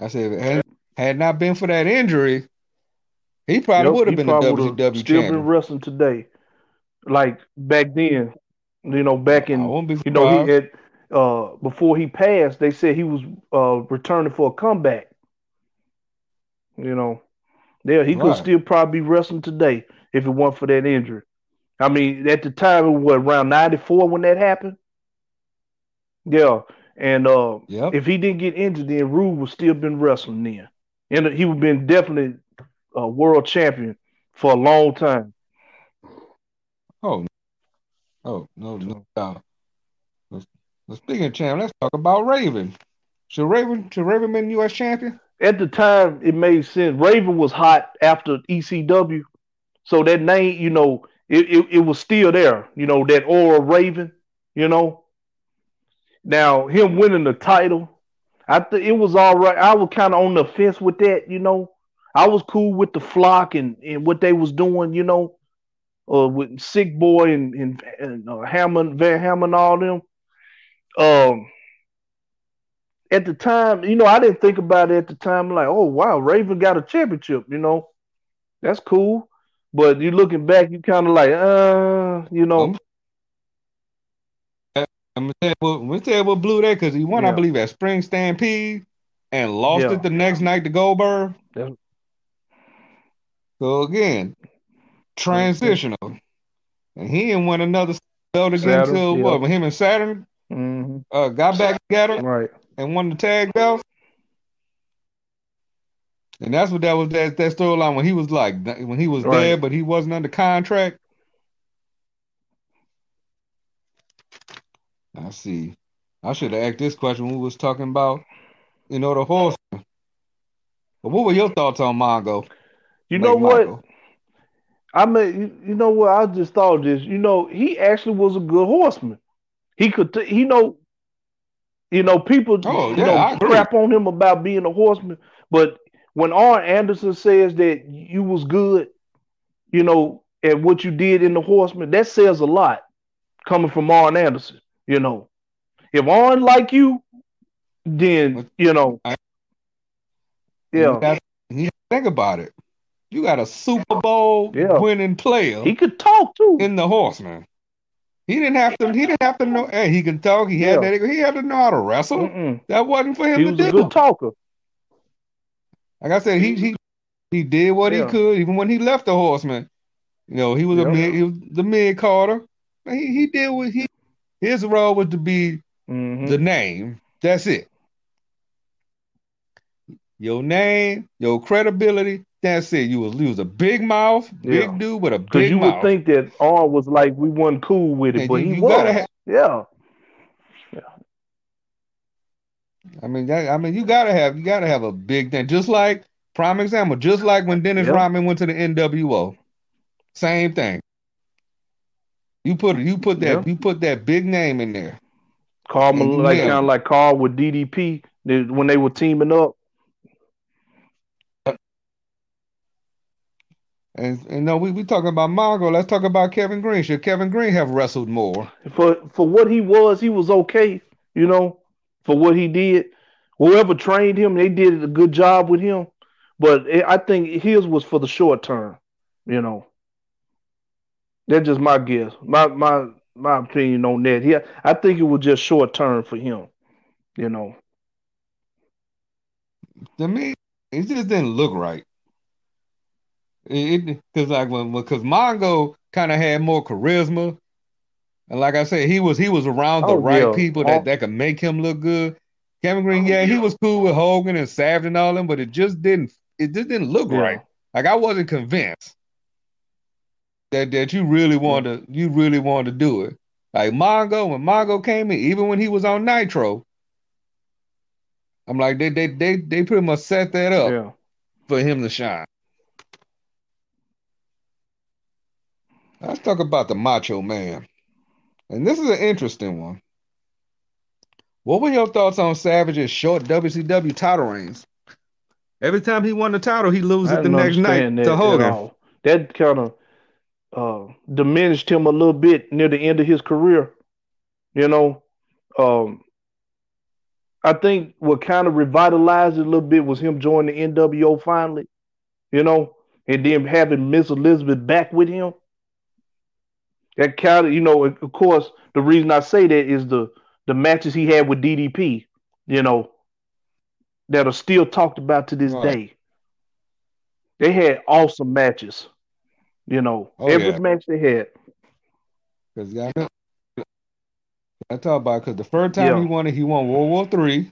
I said, had, had not been for that injury, he probably yep, would have been a W C W champion. Still been wrestling today, like back then. You know, back in you know he had uh, before he passed, they said he was uh, returning for a comeback. You know, yeah, he right. could still probably be wrestling today if it weren't for that injury. I mean, at the time it was around ninety-four when that happened. Yeah. And uh, yep. if he didn't get injured, then Rude would still been wrestling then, and he would have been definitely a world champion for a long time. Oh, oh no, no doubt. Let's, let's speaking of champion, let's talk about Raven. Should Raven, should Raven been U S champion? At the time, it made sense. Raven was hot after E C W, so that name, you know, it it, it was still there. You know, that aura Raven, you know. Now, him winning the title, I think it was all right. I was kind of on the fence with that, you know. I was cool with the Flock and, and what they was doing, you know, uh, with Sick Boy and, and, and uh, Hammond, Van Hammond and all them. Um, at the time, you know, I didn't think about it at the time. Like, oh, wow, Raven got a championship, you know. That's cool. But you looking back, you kind of like, uh, you know. Mm-hmm. I'm gonna tell you what, tell you what blew that because he won, yeah. I believe, at Spring Stampede and lost yeah. it the next night to Goldberg. Yeah. So again, transitional, and he didn't win another belt again until yeah. what? With him and Saturn mm-hmm. uh, got back together right. and won the tag belts. And that's what that was that that storyline when he was like when he was right. dead, but he wasn't under contract. I see. I should have asked this question when we was talking about, you know, the horse. But what were your thoughts on Mongo? You know Michael? What? I mean, you know what? I just thought this. You know, he actually was a good horseman. He could, t- you know, you know, people oh, you yeah, know, crap on him about being a horseman. But when Arn Anderson says that you was good, you know, at what you did in the horseman, that says a lot coming from Arn Anderson. You know, if Arn like you, then, you know, I, yeah. You gotta, you gotta think about it. You got a Super Bowl yeah. winning player. He could talk too in the Horseman. He didn't have to. He didn't have to know. Hey, he can talk. He yeah. had that. He had to know how to wrestle. Mm-mm. That wasn't for him he to was do. He was a good talker. Like I said, he he he did what yeah. he could. Even when he left the Horseman, you know, he was yeah. a mid, he was the mid Carter. He he did what he. His role was to be mm-hmm. the name. That's it. Your name, your credibility, That's it. You was, you was a big mouth, big yeah. dude with a big mouth. Because you would mouth. think that R was like, we wasn't cool with it, and but you, he you was. Have, yeah. yeah. I mean, that, I mean, you gotta have, you gotta have a big thing. Just like, prime example, just like when Dennis yep. Rodman went to the N W O, same thing. You put, you put that, yep. you put that big name in there. Carl, like kind of like Carl with D D P when they were teaming up. And, and no, we we talking about Mongo. Let's talk about Kevin Green. Should Kevin Green have wrestled more? For for what he was, he was okay. You know, for what he did, whoever trained him, they did a good job with him. But it, I think his was for the short term. You know, that's just my guess, my my my opinion on that. Yeah, I think it was just short term for him. You know, to me, it just didn't look right. It because like when because Mongo kind of had more charisma, and like I said, he was he was around the oh, right yeah. people that, that could make him look good. Kevin Green, oh, yeah, yeah, he was cool with Hogan and Savage and all them, but it just didn't it just didn't look yeah. right. Like I wasn't convinced that that you really wanted to, you really wanted to do it. Like Mongo, when Mongo came in, even when he was on Nitro, I'm like they they they they pretty much set that up yeah. for him to shine. Let's talk about the Macho Man. And this is an interesting one. What were your thoughts on Savage's short W C W title reigns? Every time he won the title, he loses it the next night that, to Hogan. That kind of uh, diminished him a little bit near the end of his career. You know, um, I think what kind of revitalized it a little bit was him joining the N W O finally, you know, and then having Miss Elizabeth back with him. That counted, you know, of course, the reason I say that is the, the matches he had with D D P, you know, that are still talked about to this oh. day. They had awesome matches, you know, oh, every yeah. match they had. Because I, I talk about because the first time yeah. he won it, he won World War Three.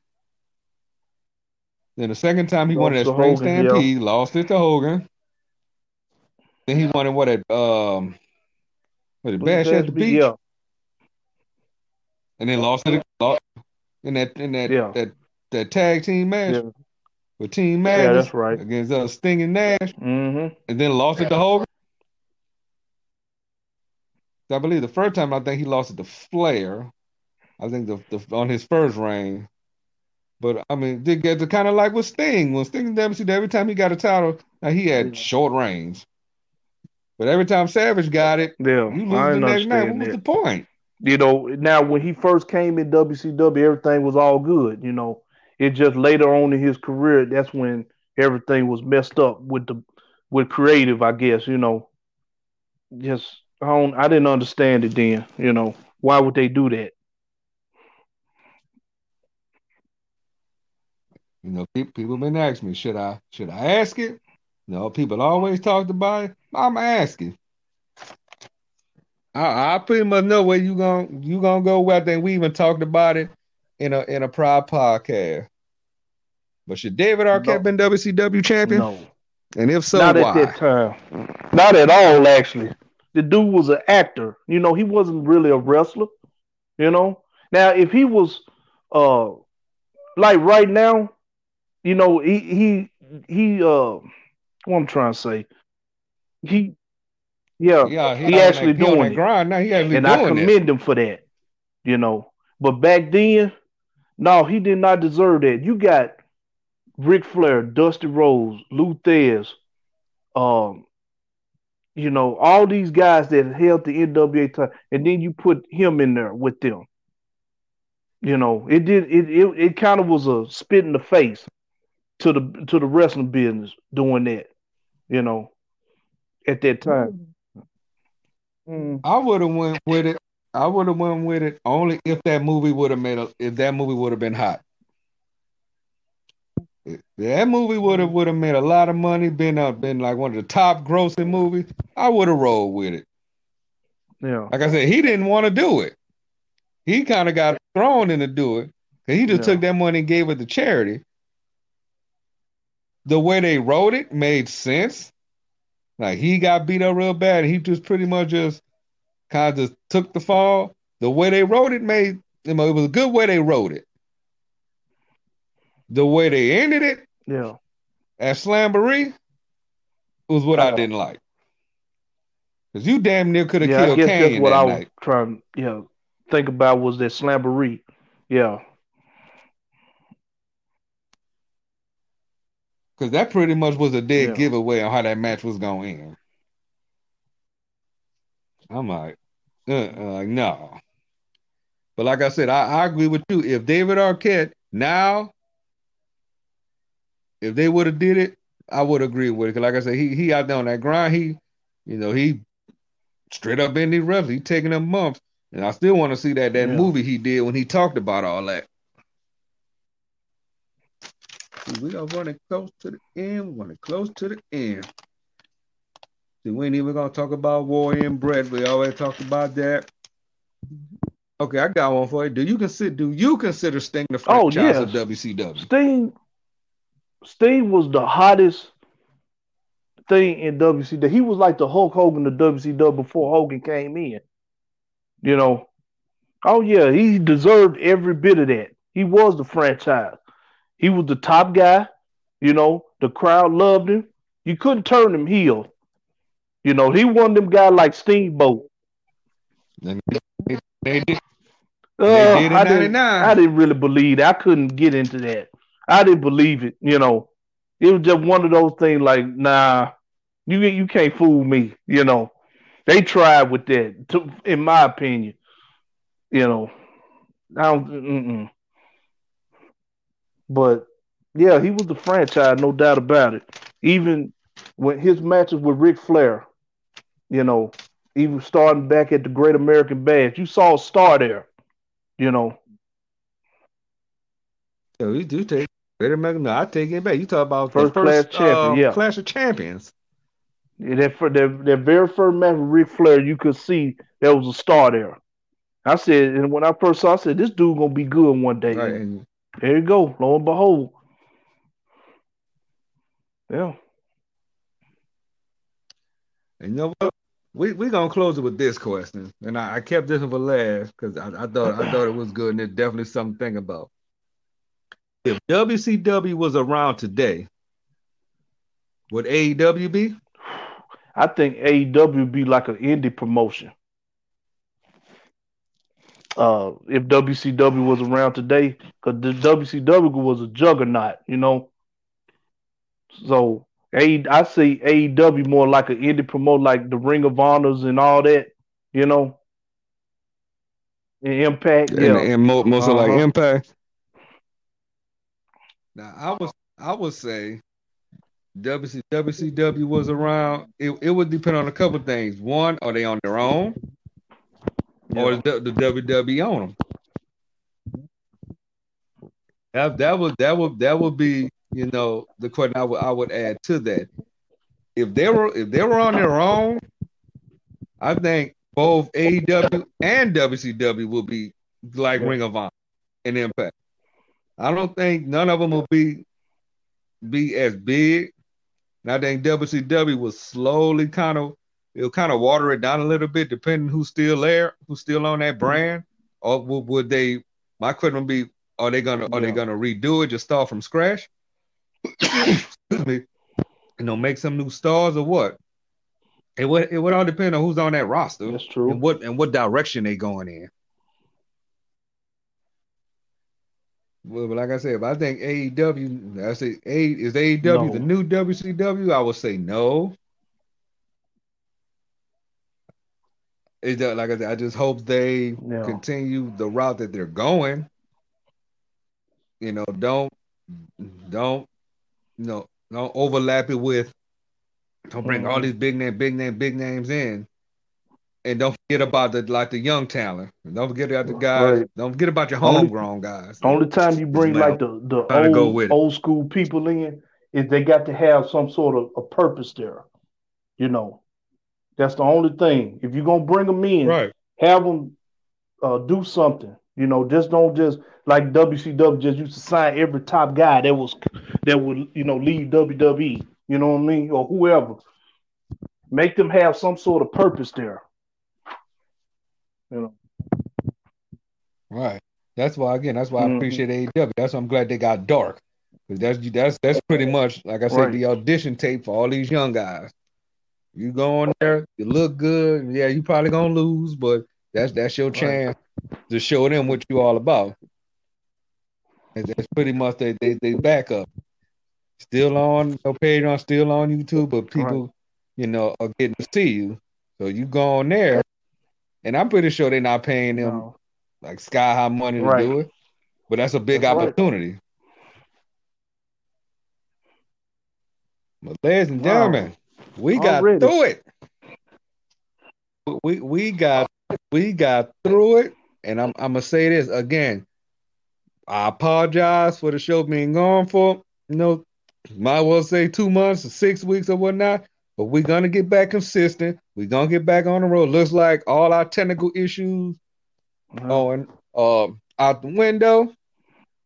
Then the second time he lost won it at Spring Stampede, yeah. lost it to Hogan. Then he won it, what, at... Um, But it Bash at the beach, yeah. and then lost it in that in that yeah. that, that tag team match yeah. with Team Madness, yeah, that's right, against uh, Sting and Nash, mm-hmm. and then lost it to Hogan. I believe the first time I think he lost it to Flair. I think the, the on his first reign, but I mean, they get to kind of like with Sting when Sting in W C W. Every time he got a title, now he had yeah. short reigns. But every time Savage got it, yeah, you lose I the next night. What was it. the point? You know, now when he first came in W C W, everything was all good. You know, it just later on in his career, that's when everything was messed up with the with creative, I guess. You know, just I don't, I didn't understand it then. You know, why would they do that? You know, people been asking me, should I should I ask it? No, people always talked about it. I'm asking. I, I pretty much know where you going you gonna go with that. We even talked about it in a in a prior podcast. But should David Arquette been W C W champion? No. And if so, not why? Not at that time. Not at all, actually. The dude was an actor. You know, he wasn't really a wrestler. You know. Now, if he was, uh, like right now, you know, he he he uh. What I'm trying to say, he, yeah, yeah he, he actually that, doing he it, grind. Now he actually and doing I commend it. him for that, you know. But back then, no, he did not deserve that. You got Ric Flair, Dusty Rhodes, Lou Thesz, um, you know, all these guys that held the N W A title, and then you put him in there with them. You know, it did it. It, it kind of was a spit in the face to the to the wrestling business doing that, you know, at that time. Mm. I would have went with it. I would have went with it only if that movie would have made a, if that movie would have been hot. If that movie would have would have made a lot of money, been uh, been like one of the top grossing movies, I would have rolled with it. Yeah. Like I said, he didn't want to do it. He kind of got thrown into do it. He just yeah. took that money and gave it to charity. the way they wrote it made sense. Like, he got beat up real bad. He just pretty much just kind of took the fall. The way they wrote it made, it was a good way they wrote it. The way they ended it, yeah, at Slamboree was what uh, I didn't like. Because you damn near could have yeah, killed Kane. Yeah, I guess that's what I was trying to you know, think about was that Slamboree. Yeah. Because that pretty much was a dead yeah. giveaway on how that match was going to end. I'm like, uh, uh, no. But like I said, I, I agree with you. If David Arquette now, if they would have did it, I would agree with it. Because like I said, he he out there on that grind. He, you know, he straight up in the refs. He taking them months. And I still want to see that that yeah. movie he did when he talked about all that. We are running close to the end. We're running close to the end. See, we ain't even going to talk about War and Bread. We already talked about that. Okay, I got one for you. Do you consider, do you consider Sting the franchise oh, yeah. of W C W? Sting, Sting was the hottest thing in W C W. He was like the Hulk Hogan of W C W before Hogan came in. You know? Oh, yeah, he deserved every bit of that. He was the franchise. He was the top guy. You know, the crowd loved him. You couldn't turn him heel. You know, he won them guys like Steamboat. And they, they did. Uh, they did I, didn't, I didn't really believe that. I couldn't get into that. I didn't believe it. You know, it was just one of those things like, nah, you you can't fool me. You know, they tried with that, to, in my opinion. You know, I don't. Mm-mm. But yeah, he was the franchise, no doubt about it. Even when his matches with Ric Flair, you know, he was starting back at the Great American Bash. You saw a star there, you know. So you do take Great American. No, I take it back. You talk about first, the first class uh, yeah. Clash of Champions. Yeah, that for their, their very first match with Ric Flair, you could see there was a star there. I said, and when I first saw, I said, this dude gonna be good one day. Right, and there you go. Lo and behold, yeah. And you know what? We we gonna close it with this question, and I, I kept this one for last because I, I thought I thought it was good, and it's definitely something to think about. If W C W was around today, would A E W be? I think A E W would be like an indie promotion. Uh, if W C W was around today, because the W C W was a juggernaut, you know. So. A, I see A E W more like an indie promote, like the Ring of Honors and all that, you know. And Impact, yeah, and, and most, most uh-huh. of like Impact. Now, I was I would say W C W was around. It it would depend on a couple of things. One, are they on their own, yeah. or is the, the W W E on them? That that would that would that would be. You know, the question I would I would add to that. If they were if they were on their own, I think both A E W and W C W will be like Ring of Honor and Impact. I don't think none of them will be be as big. And I think W C W will slowly kind of it'll kind of water it down a little bit, depending who's still there, who's still on that brand. Or would they my question would be are they gonna are yeah. they gonna redo it, just start from scratch? Excuse me, you know, make some new stars or what? It would it would all depend on who's on that roster. That's true. And what and what direction they going in. Well, but like I said, if I think A E W, I say A is A E W no. the new W C W? I would say no. Is that like I said? I just hope they yeah. continue the route that they're going. You know, don't don't. No, don't overlap it with. Don't bring mm-hmm. all these big name, big name, big names in, and don't forget about the like the young talent. And don't forget about the guys. Right. Don't forget about your homegrown only, guys. Only time you bring like, like the the old, old school people in is they got to have some sort of a purpose there. You know, that's the only thing. If you're gonna bring them in, right. have them uh, do something. You know, just don't just like W C W just used to sign every top guy that was that would, you know, leave W W E. You know what I mean? Or whoever. Make them have some sort of purpose there. You know. Right. That's why, again, that's why mm-hmm. I appreciate A E W. That's why I'm glad they got dark. Because that's that's that's pretty much, like I said, right. the audition tape for all these young guys. You go on there, you look good. Yeah, you probably gonna lose, but that's that's your chance right. to show them what you all about. And that's pretty much they they, they back up. Still on your Patreon, still on YouTube, but people, right. you know, are getting to see you. So you go on there, and I'm pretty sure they're not paying them no. like sky high money to right. do it. But that's a big that's opportunity. Right. But ladies and gentlemen, wow. we got Already. through it. We we got we got through it, and I'm I'm gonna say this again. I apologize for the show being gone for you know, might well say two months or six weeks or whatnot. But we're gonna get back consistent. We're gonna get back on the road. Looks like all our technical issues mm-hmm. on uh, out the window.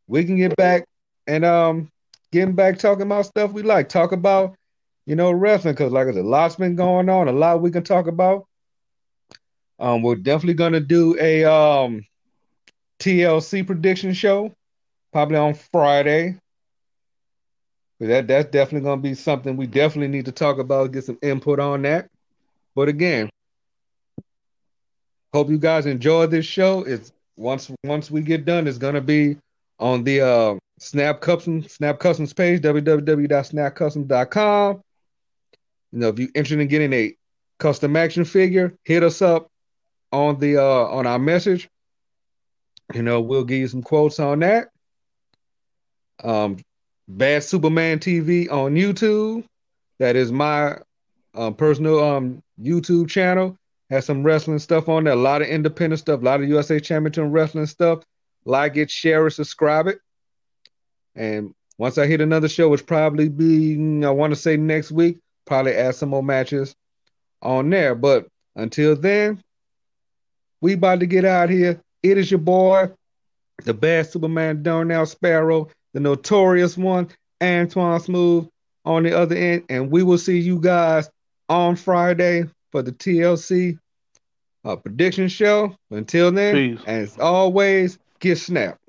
We can get back and um. getting back, talking about stuff we like. Talk about, you know, wrestling, because like I said, a lot's been going on. A lot we can talk about. Um, we're definitely going to do a um, T L C prediction show, probably on Friday. But that, that's definitely going to be something we definitely need to talk about, get some input on that. But again, hope you guys enjoy this show. It's once once we get done, it's going to be on the... Uh, Snap Customs, Snap Customs page, w w w dot snap customs dot com. You know, if you're interested in getting a custom action figure, hit us up on the uh, on our message. You know, we'll give you some quotes on that. Um, Bad Superman T V on YouTube. That is my um, personal um, YouTube channel. Has some wrestling stuff on there. A lot of independent stuff. A lot of U S A Championship Wrestling stuff. Like it, share it, subscribe it. And once I hit another show, which probably be, I want to say next week, probably add some more matches on there. But until then, we about to get out here. It is your boy, the bad Superman, Darnell Sparrow, the notorious one, Antoine Smooth on the other end. And we will see you guys on Friday for the T L C uh, prediction show. Until then, Peace. As always, get snapped.